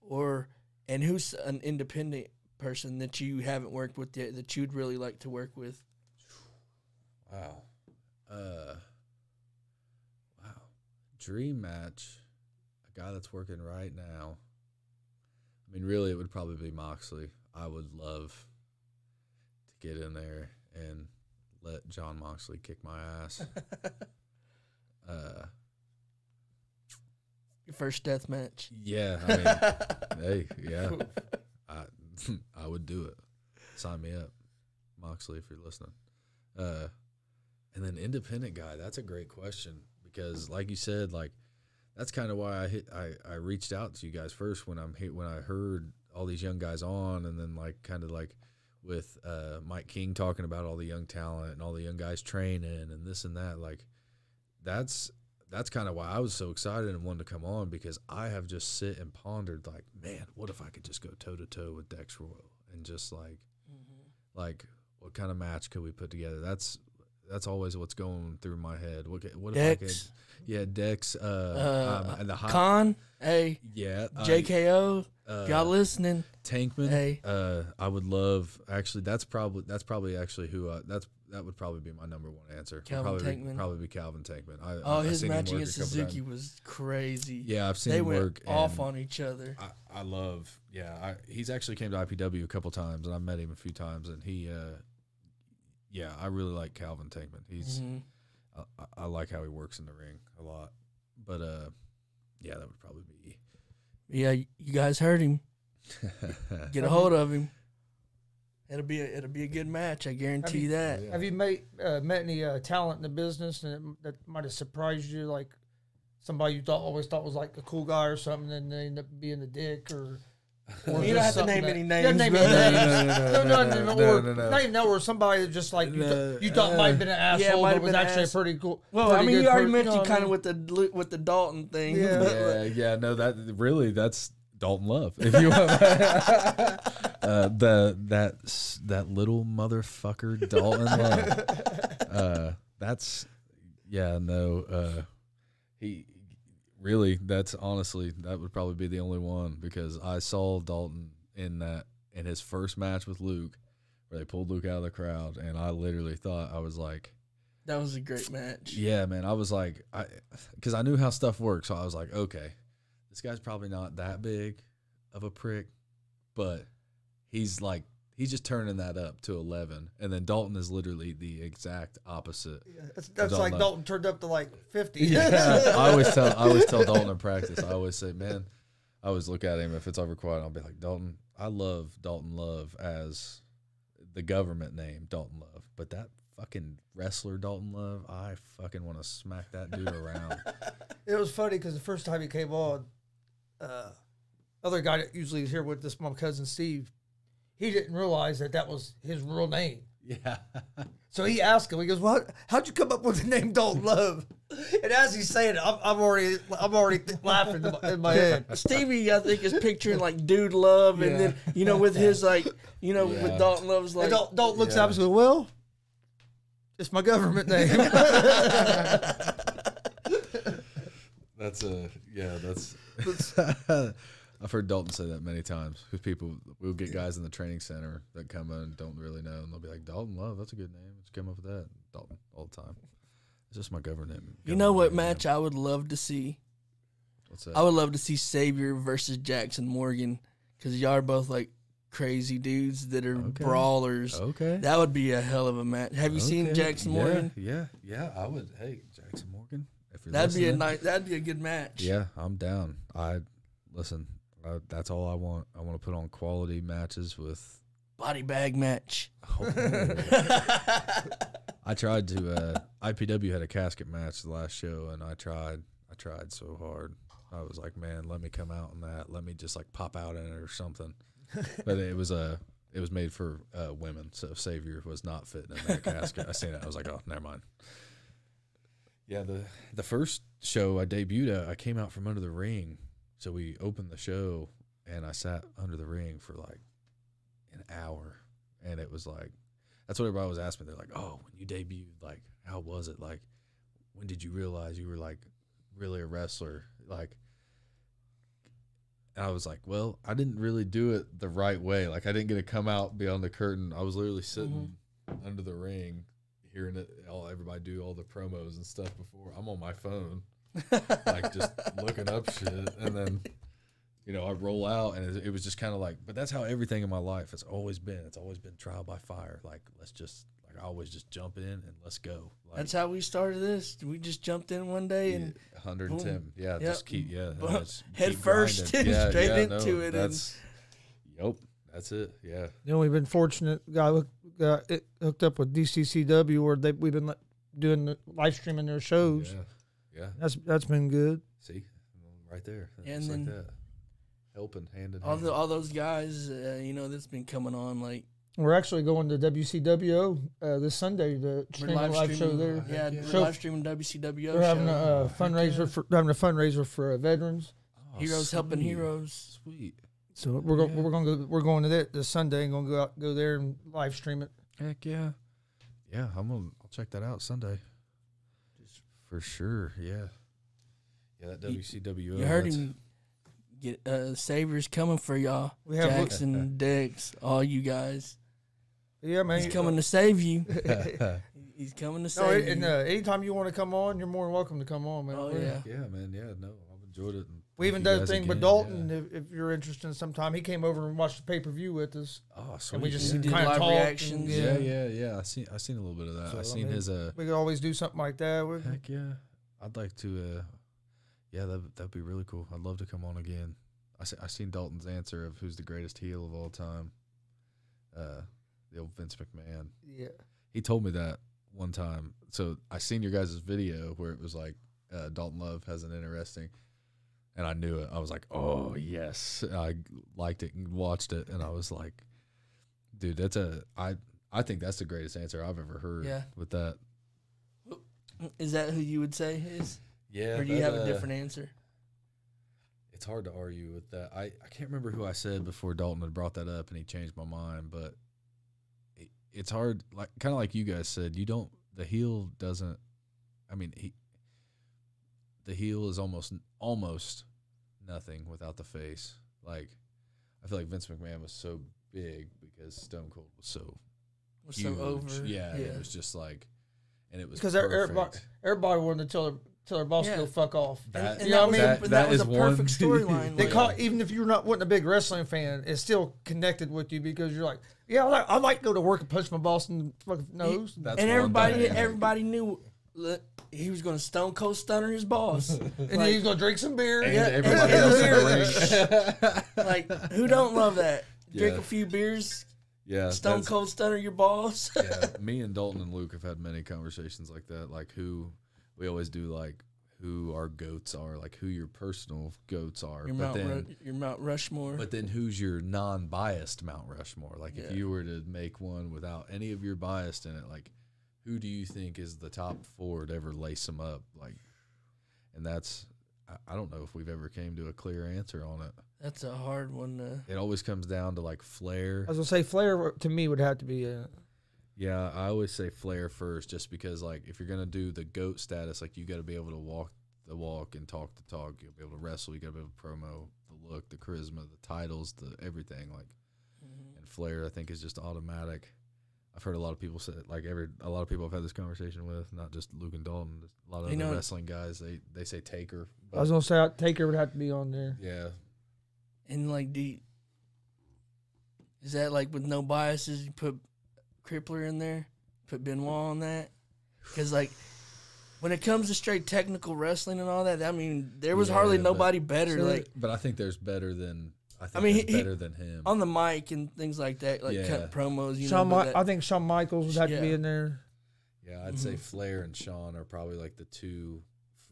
or and who's an independent person that you haven't worked with yet that you'd really like to work with? Wow, uh, wow, dream match, a guy that's working right now. I mean, really, it would probably be Moxley. I would love to get in there and let Jon Moxley kick my ass. uh. Your first death match. Yeah, I mean, hey, yeah, I I would do it. Sign me up, Moxley, if you're listening. Uh, and then independent guy. That's a great question because, like you said, like that's kind of why I hit. I, I reached out to you guys first when I'm when I heard all these young guys on, and then like kind of like with uh, Mike King talking about all the young talent and all the young guys training and this and that. Like that's. That's kind of why I was so excited and wanted to come on because I have just sit and pondered like, man, what if I could just go toe to toe with Dex Royal and just like, mm-hmm. like, what kind of match could we put together? That's that's always what's going through my head. What, what Dex. If I could, yeah, Dex. Uh, uh, um, and the hot, Con. Hey. Yeah. J K O. Uh, y'all listening? Tankman. Hey. Uh, I would love. Actually, that's probably that's probably actually who. I, that's that would probably be my number one answer. Calvin probably, Tankman. Probably be Calvin Tankman. I, oh, I've his match against Suzuki was crazy. Yeah, I've seen they him went work off on each other. I, I love. Yeah, I, he's actually came to I P W a couple times, and I met him a few times, and he. Uh, Yeah, I really like Calvin Tankman. He's, mm-hmm. I, I like how he works in the ring a lot. But uh, yeah, that would probably be. Yeah, you guys heard him. Get a hold of him. It'll be a, it'll be a good match. I guarantee you, that. Have you made, uh, met any uh, talent in the business and it, that might have surprised you, like somebody you thought always thought was like a cool guy or something, and they end up being a dick or. Or you don't have to name that, any names. Name any names. No, no, no, no, no, no, no. Not even know where somebody just like you, no, th you thought uh, might have been an asshole, yeah, but was actually ass. pretty cool. Well, pretty I mean, you already mentioned kind of with the with the Dalton thing. Yeah, yeah, yeah, no, that really that's Dalton Love. If you want, uh, the that that little motherfucker Dalton Love, uh, that's yeah, no, uh, he. Really, that's honestly, that would probably be the only one because I saw Dalton in that in his first match with Luke where they pulled Luke out of the crowd, and I literally thought, I was like... That was a great match. Yeah, man. I was like... I Because I knew how stuff worked, so I was like, okay, this guy's probably not that big of a prick, but he's like... He's just turning that up to eleven, and then Dalton is literally the exact opposite. Yeah, that's that's Dalton like up. Dalton turned up to like fifty. Yeah, I always tell I always tell Dalton in practice. I always say, man, I always look at him if it's ever quiet. I'll be like, Dalton, I love Dalton Love as the government name, Dalton Love, but that fucking wrestler Dalton Love, I fucking want to smack that dude around. It was funny because the first time he came on, uh, other guy that usually is here with this, my cousin Steve. He didn't realize that that was his real name. Yeah. So he asked him. He goes, "What? How'd you come up with the name Dalton Love?" And as he's saying it, I'm, I'm already, I'm already laughing in my, in my head. Stevie, I think, is picturing like Dude Love, yeah. And then you know, with his like, you know, yeah. with Dalton Love's like, Dalton, Dalton looks yeah. up and goes, "Well, it's my government name." That's a yeah. That's. that's I've heard Dalton say that many times. Because people, we'll get guys in the training center that come in and don't really know, and they'll be like, "Dalton Love, that's a good name. Let's come up with that." Dalton, all the time. It's just my government. You know what match name. I would love to see? What's that? I would love to see Savior versus Jackson Morgan, because y'all are both like crazy dudes that are okay. brawlers. Okay, that would be a hell of a match. Have you okay. seen Jackson yeah, Morgan? Yeah, yeah, I would. Hey, Jackson Morgan, if you're that'd listening. be a nice, that'd be a good match. Yeah, I'm down. I listen. Uh, that's all I want. I want to put on quality matches with body bag match. Oh. I tried to. Uh, I P W had a casket match the last show, and I tried. I tried so hard. I was like, man, let me come out in that. Let me just like pop out in it or something. But it was a. Uh, it was made for uh, women, so Savior was not fitting in that casket. I seen it. I was like, oh, never mind. Yeah, the the first show I debuted at, I came out from under the ring. So we opened the show, and I sat under the ring for like an hour, and it was like, that's what everybody was asking me. They're like, "Oh, when you debuted, like, how was it? Like, when did you realize you were like really a wrestler?" Like, and I was like, "Well, I didn't really do it the right way. Like, I didn't get to come out beyond the curtain. I was literally sitting mm-hmm. under the ring, hearing it all. Everybody do all the promos and stuff before. I'm on my phone." Like just looking up shit, and then you know I roll out, and it, it was just kind of like. But that's how everything in my life has always been. It's always been trial by fire. Like let's just like I always just jump in and let's go. Like, that's how we started this. We just jumped in one day and yeah, one hundred ten. Boom. Yeah, yep. Just keep yeah just head keep first and yeah, straight yeah, into no, it. That's, and yep, that's it. Yeah, you know we've been fortunate. Got hooked, got hooked up with D C C W, where they we've been doing the live streaming their shows. Yeah. Yeah, that's that's been good. See, right there, and just then like that. Helping hand in all hand. The, all those guys, uh, you know, that's been coming on. Like we're actually going to W C W O uh, this Sunday. The live, live show there, yeah, yeah. Show, live streaming W C W O. We're having show. a uh, fundraiser yeah. for having a fundraiser for uh, veterans. Oh, heroes sweet. helping heroes. Sweet. So we're yeah. going we're going to go, we're going to there this Sunday and going to go out go there and live stream it. Heck yeah, yeah. I'm gonna I'll check that out Sunday. Just for sure. Yeah, yeah. That W C W O. You heard him. Get uh, Savior's coming for y'all. We have Jackson, Dex, all you guys. Yeah, man. He's coming to save you. He's coming to save no, and, uh, you. Anytime you want to come on, you're more than welcome to come on, man. Oh, yeah. Yeah, yeah man. Yeah, no, I've enjoyed it. We even did a thing again. With Dalton, yeah. if, if you're interested in some time. He came over and watched the pay-per-view with us. Oh, sweet. And we just yeah. did kind of live reactions. Yeah, yeah, yeah. yeah. I seen, I seen a little bit of that. So, I seen I mean, his... Uh, we could always do something like that. With heck, yeah. I'd like to... Uh, yeah, that that'd be really cool. I'd love to come on again. I, see, I seen Dalton's answer of who's the greatest heel of all time. Uh, the old Vince McMahon. Yeah. He told me that one time. So I seen your guys' video where it was like uh, Dalton Love has an interesting... And I knew it. I was like, oh, yes. I liked it and watched it. And I was like, dude, that's a, I, I think that's the greatest answer I've ever heard yeah. with that. Is that who you would say is? Yeah. Or do that, you have a different uh, answer? It's hard to argue with that. I, I can't remember who I said before Dalton had brought that up and he changed my mind, but it, it's hard. Like, kind of like you guys said, you don't, the heel doesn't, I mean, he, the heel is almost almost nothing without the face. Like, I feel like Vince McMahon was so big because Stone Cold was so was huge. So over. Yeah, yeah, it was just like, and it was because everybody, everybody wanted to tell their tell their boss yeah. to go fuck off. That, you know what I mean? That, that, that was a perfect storyline. They call, even if you're not wasn't a big wrestling fan, it's still connected with you because you're like, yeah, I like, I like to go to work and punch my boss in the fucking nose. He, That's and everybody, everybody knew. Look, he was going to Stone Cold Stunner his boss. And like, then he was going to drink some beer. And yeah, everybody else beer. Like, who don't love that? Drink yeah. a few beers. Yeah. Stone Cold Stunner your boss. Yeah. Me and Dalton and Luke have had many conversations like that. Like, who, we always do, like, who our goats are. Like, who your personal goats are. Your, but Mount, then, Ru your Mount Rushmore. But then who's your non-biased Mount Rushmore? Like, yeah. if you were to make one without any of your bias in it, like, who do you think is the top four to ever lace them up? Like, and that's, I, I don't know if we've ever came to a clear answer on it. That's a hard one. To... It always comes down to like Flair. I was gonna say Flair to me would have to be a. Yeah, I always say Flair first, just because like if you're gonna do the GOAT status, like you got to be able to walk the walk and talk the talk. You'll be able to wrestle. You got to be able to promo the look, the charisma, the titles, the everything. Like, mm-hmm. and Flair, I think, is just automatic. I've heard a lot of people say, like every a lot of people I've had this conversation with, not just Luke and Dalton, a lot of you other know, wrestling guys. They they say Taker. I was gonna say Taker would have to be on there. Yeah. And like, do you, is that like with no biases? You put Crippler in there, put Benoit on that, because like when it comes to straight technical wrestling and all that, I mean, there was yeah, hardly yeah, nobody but, better. So like, but I think there's better than. I, think I mean, he's better he, than him on the mic and things like that, like yeah. cutting promos. You Shawn know, that, I think Shawn Michaels would have yeah. to be in there. Yeah, I'd mm-hmm. say Flair and Shawn are probably like the two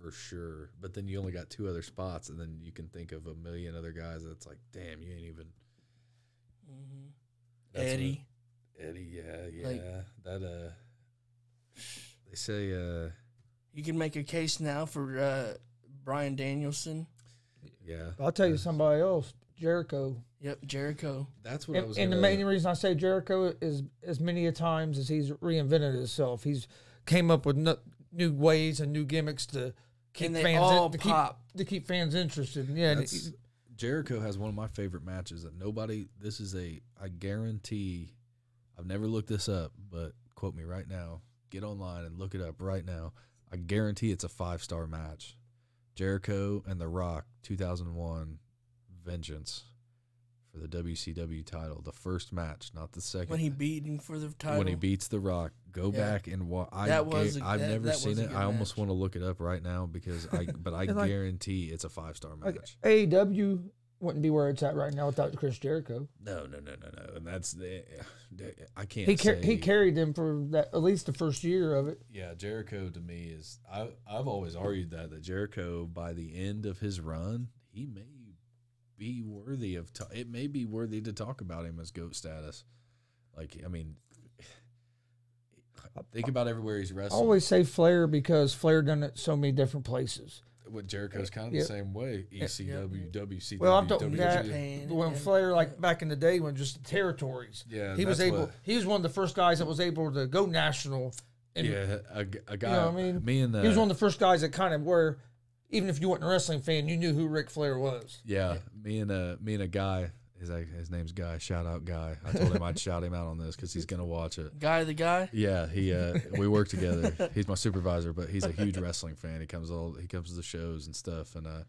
for sure. But then you only got two other spots, and then you can think of a million other guys. That's like, damn, you ain't even mm-hmm. Eddie. What, Eddie, yeah, yeah. Like, that uh, they say uh, you can make a case now for uh, Brian Danielson. Yeah, I'll tell you somebody else. Jericho. Yep, Jericho. That's what and, I was. And the main reason I say Jericho is as many a times as he's reinvented himself. He's came up with no, new ways and new gimmicks to keep and they fans all in, to pop keep, to keep fans interested. And yeah, That's, and it, Jericho has one of my favorite matches that nobody. This is a I guarantee. I've never looked this up, but quote me right now. Get online and look it up right now. I guarantee it's a five star match. Jericho and The Rock, two thousand one. Vengeance for the W C W title, the first match, not the second. When he beat him for the title. When he beats The Rock, go yeah. back and watch. I've that, never that seen it. I almost match. want to look it up right now because I, but I like, guarantee it's a five star match. Like A E W wouldn't be where it's at right now without Chris Jericho. No, no, no, no, no. And that's the I can't. He car say, he carried them for that, at least the first year of it. Yeah, Jericho to me is I I've always argued that that Jericho by the end of his run he may. Be worthy of t it may be worthy to talk about him as GOAT status. Like I mean, think about everywhere he's wrestling. I always say Flair because Flair done it so many different places. With Jericho's kind of the yep. same way. E C W, yep. W C W, well, I'm talking about when Flair, like back in the day, when just the territories. Yeah, he was able. What, he was one of the first guys that was able to go national. And, yeah, a, a guy. You know what I mean? Me and the, he was one of the first guys that kind of were, even if you weren't a wrestling fan, you knew who Ric Flair was. Yeah, yeah. me and a me and a guy. His like, his name's Guy. Shout out Guy. I told him I'd shout him out on this because he's gonna watch it. Guy the guy. Yeah, he. Uh, we work together. He's my supervisor, but he's a huge wrestling fan. He comes all. He comes to the shows and stuff, and uh,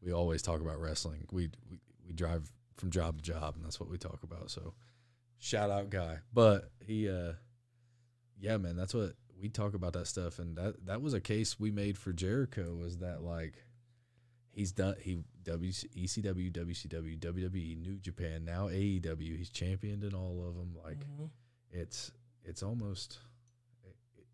we always talk about wrestling. We, we we drive from job to job, and that's what we talk about. So, shout out Guy. But he, uh, yeah, man, that's what we talk about that stuff, and that that was a case we made for Jericho. Was that like he's done he. W C W, E C W, W C W, W W E, New Japan, now A E W. He's championed in all of them. Like, mm-hmm. it's it's almost it, it,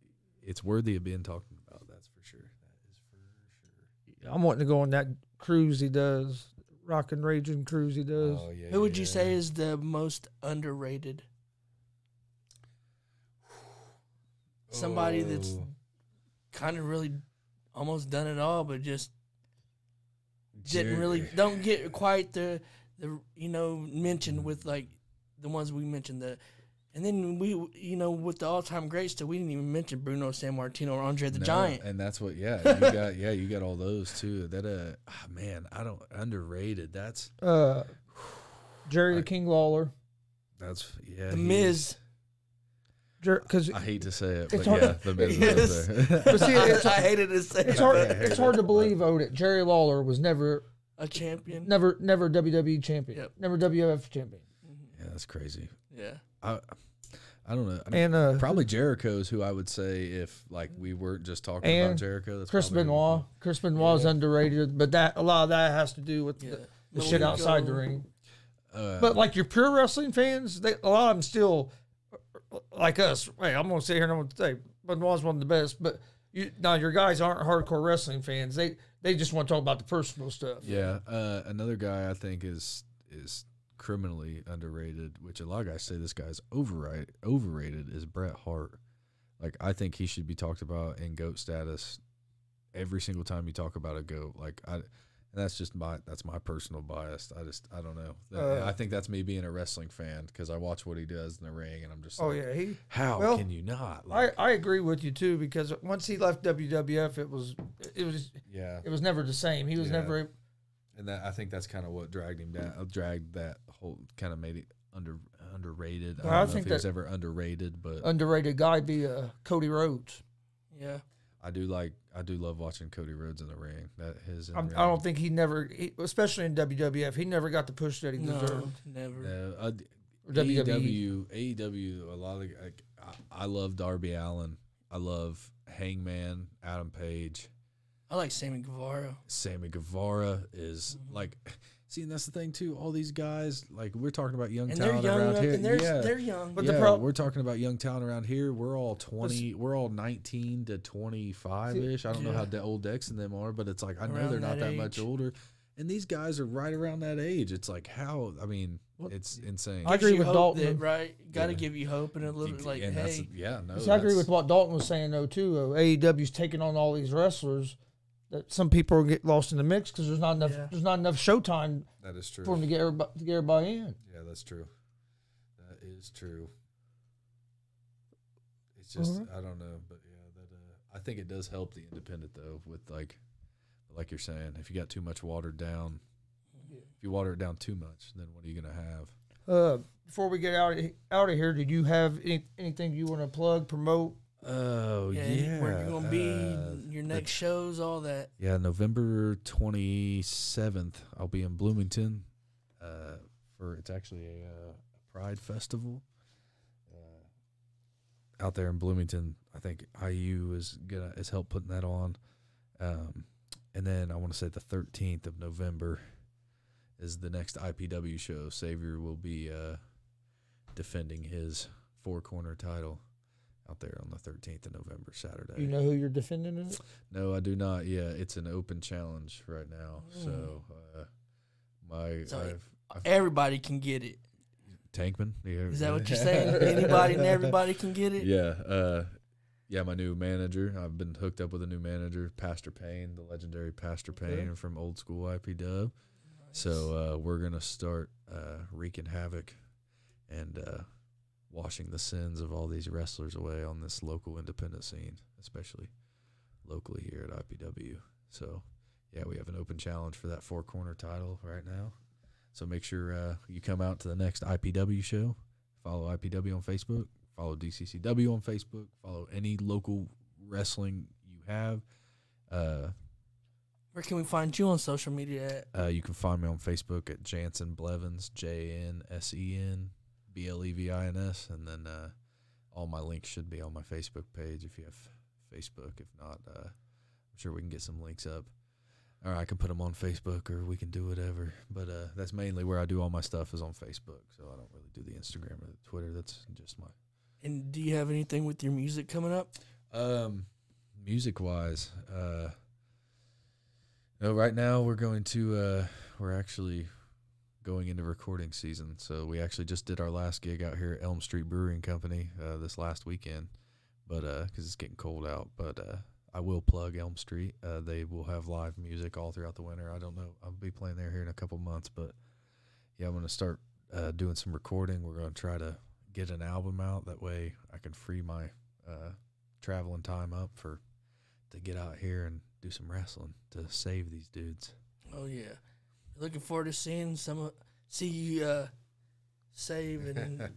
it's worthy of being talked about. That's for sure. That is for sure. I'm wanting to go on that cruise he does, Rock and Raging cruise he does. Oh, yeah, Who yeah, would you yeah. say is the most underrated? Somebody oh. that's kind of really almost done it all, but just. Didn't really don't get quite the the you know mentioned with like the ones we mentioned the, and then we you know with the all time greats too, we didn't even mention Bruno Sammartino or Andre the no, Giant. And that's what yeah you got yeah you got all those too that uh oh, man I don't underrated that's uh Jerry the King Lawler. That's yeah the Miz. Because I hate to say it, but hard, yeah, the Miz yes. was there. But see, it's, I hated to say it's it. Hard, it's hard to believe, Odette. Jerry Lawler was never a champion, never, never W W E champion, yep. never W W F champion. Yeah, that's crazy. Yeah, I, I don't know. I mean, and uh, probably Jericho's who I would say if like we weren't just talking about Jericho. That's Chris Benoit. Chris Benoit is yeah. underrated, but that a lot of that has to do with yeah. the, the no, shit outside go. the ring. Uh, but like your pure wrestling fans, they, a lot of them still. Like us, hey, I'm gonna sit here and I'm gonna say Benoit's one of the best, but you now your guys aren't hardcore wrestling fans. They they just want to talk about the personal stuff. Yeah, uh, another guy I think is is criminally underrated, which a lot of guys say this guy's overrated. Overrated is Bret Hart. Like I think he should be talked about in GOAT status every single time you talk about a GOAT. Like I, and that's just my that's my personal bias. I just I don't know. Uh, I think that's me being a wrestling fan because I watch what he does in the ring, and I'm just oh like, yeah, he, how well, can you not? Like, I I agree with you too because once he left W W F, it was it was yeah it was never the same. He was yeah. never, and that I think that's kind of what dragged him down. Dragged that whole kind of made it under underrated. Well, I don't I know think if he was ever underrated, but underrated guy be uh, Cody Rhodes. Yeah. I do like I do love watching Cody Rhodes in the ring. That his I don't think he never, he, especially in W W F, he never got the push that he no, deserved. Never. No, uh, W W E. A E W, A E W. A lot of like, I, I love Darby Allin. I love Hangman, Adam Page. I like Sammy Guevara. Sammy Guevara is mm-hmm. like. See, and that's the thing too. All these guys, like we're talking about young and talent young, around here. And they're, yeah. they're young. But yeah, the problem we're talking about young talent around here. We're all twenty. We're all nineteen to twenty-five ish. I don't yeah. know how the old Dex and them are, but it's like I around know they're not that, that much older. And these guys are right around that age. It's like how I mean, what? It's insane. I agree with Dalton, that, right? Got to yeah. give you hope and a little you, like hey, that's, yeah, no. So I agree with what Dalton was saying though too. Uh, A E W's taking on all these wrestlers. That some people get lost in the mix because there's not enough. Yeah. There's not enough showtime. That is true. For them to get everybody, to get everybody in. Yeah, that's true. That is true. It's just uh-huh. I don't know, but yeah, that uh, I think it does help the independent though with like, like you're saying, if you got too much watered down, yeah. if you water it down too much, then what are you gonna have? Uh, before we get out of, out of here, did you have any, anything you want to plug, promote? Oh yeah, yeah. Where you gonna be? Uh, your next shows, all that. Yeah, November twenty seventh, I'll be in Bloomington. Uh, for it's actually a uh, Pride Festival. Uh, out there in Bloomington, I think I U is gonna is help putting that on. Um, and then I want to say the thirteenth of November is the next I P W show. Savior will be uh, defending his four corner title. Out there on the thirteenth of November, Saturday. You know who you're defending it? No, I do not. Yeah, it's an open challenge right now. Mm. So, uh, my so I've, I've, everybody can get it. Tankman, yeah. Is that what you're saying? Anybody and everybody can get it. Yeah, uh, Yeah, my new manager. I've been hooked up with a new manager, Pastor Payne, the legendary Pastor Payne okay. from old school I P W. Nice. So uh, we're going to start uh, wreaking havoc and uh, washing the sins of all these wrestlers away on this local independent scene, especially locally here at I P W. So, yeah, we have an open challenge for that four-corner title right now. So make sure uh, you come out to the next I P W show. Follow I P W on Facebook. Follow D C C W on Facebook. Follow any local wrestling you have. Uh, Where can we find you on social media at? Uh, you can find me on Facebook at Jansen Blevins, J N S E N B L E V I N S. And then uh, all my links should be on my Facebook page if you have Facebook. If not, uh, I'm sure we can get some links up. Or I can put them on Facebook, or we can do whatever. But uh, that's mainly where I do all my stuff is on Facebook. So I don't really do the Instagram or the Twitter. That's just my... And do you have anything with your music coming up? Um, music-wise, uh, no. Right now, we're going to uh, we're actually going into recording season. So we actually just did our last gig out here at Elm Street Brewing Company uh, this last weekend, but uh, because it's getting cold out. But uh, I will plug Elm Street. Uh, they will have live music all throughout the winter. I don't know. I'll be playing there here in a couple months, but yeah, I'm going to start uh, doing some recording. We're going to try to get an album out. That way I can free my uh, traveling time up for to get out here and do some wrestling to save these dudes. Oh yeah, looking forward to seeing some. Uh, see you uh, save and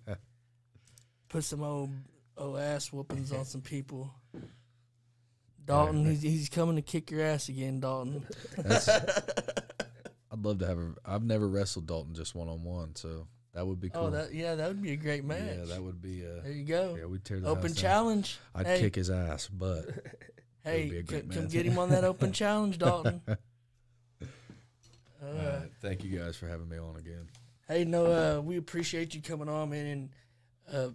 put some old old ass whoopings on some people. Dalton, he's, he's coming to kick your ass again, Dalton. That's, I'd love to have. A, I've never wrestled Dalton just one on one, so. That would be cool. Oh, that, yeah, that would be a great match. Yeah, that would be a... There you go. Yeah, we'd tear the open challenge. I'd hey. kick his ass, but... hey, be a great come match. Get him on that open challenge, Dalton. uh, uh, thank you guys for having me on again. Hey, no, uh, we appreciate you coming on, man. And, uh,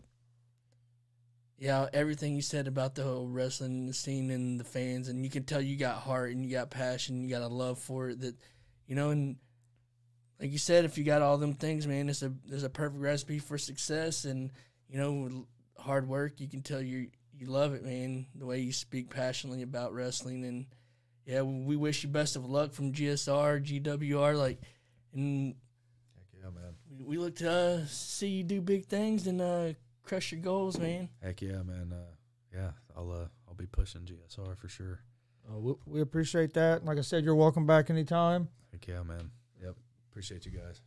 yeah, everything you said about the whole wrestling scene and the fans, and you can tell you got heart and you got passion, you got a love for it that, you know, and... Like you said, if you got all them things, man, it's a there's a perfect recipe for success. And you know, with hard work, you can tell you you love it, man. The way you speak passionately about wrestling, and yeah, we wish you best of luck from G S R, G W R, like. And heck yeah, man. We, we look to uh, see you do big things and uh, crush your goals, man. Heck yeah, man. Uh, yeah, I'll uh, I'll be pushing G S R for sure. Uh, we, we appreciate that. Like I said, you're welcome back anytime. Heck yeah, man. Appreciate you guys.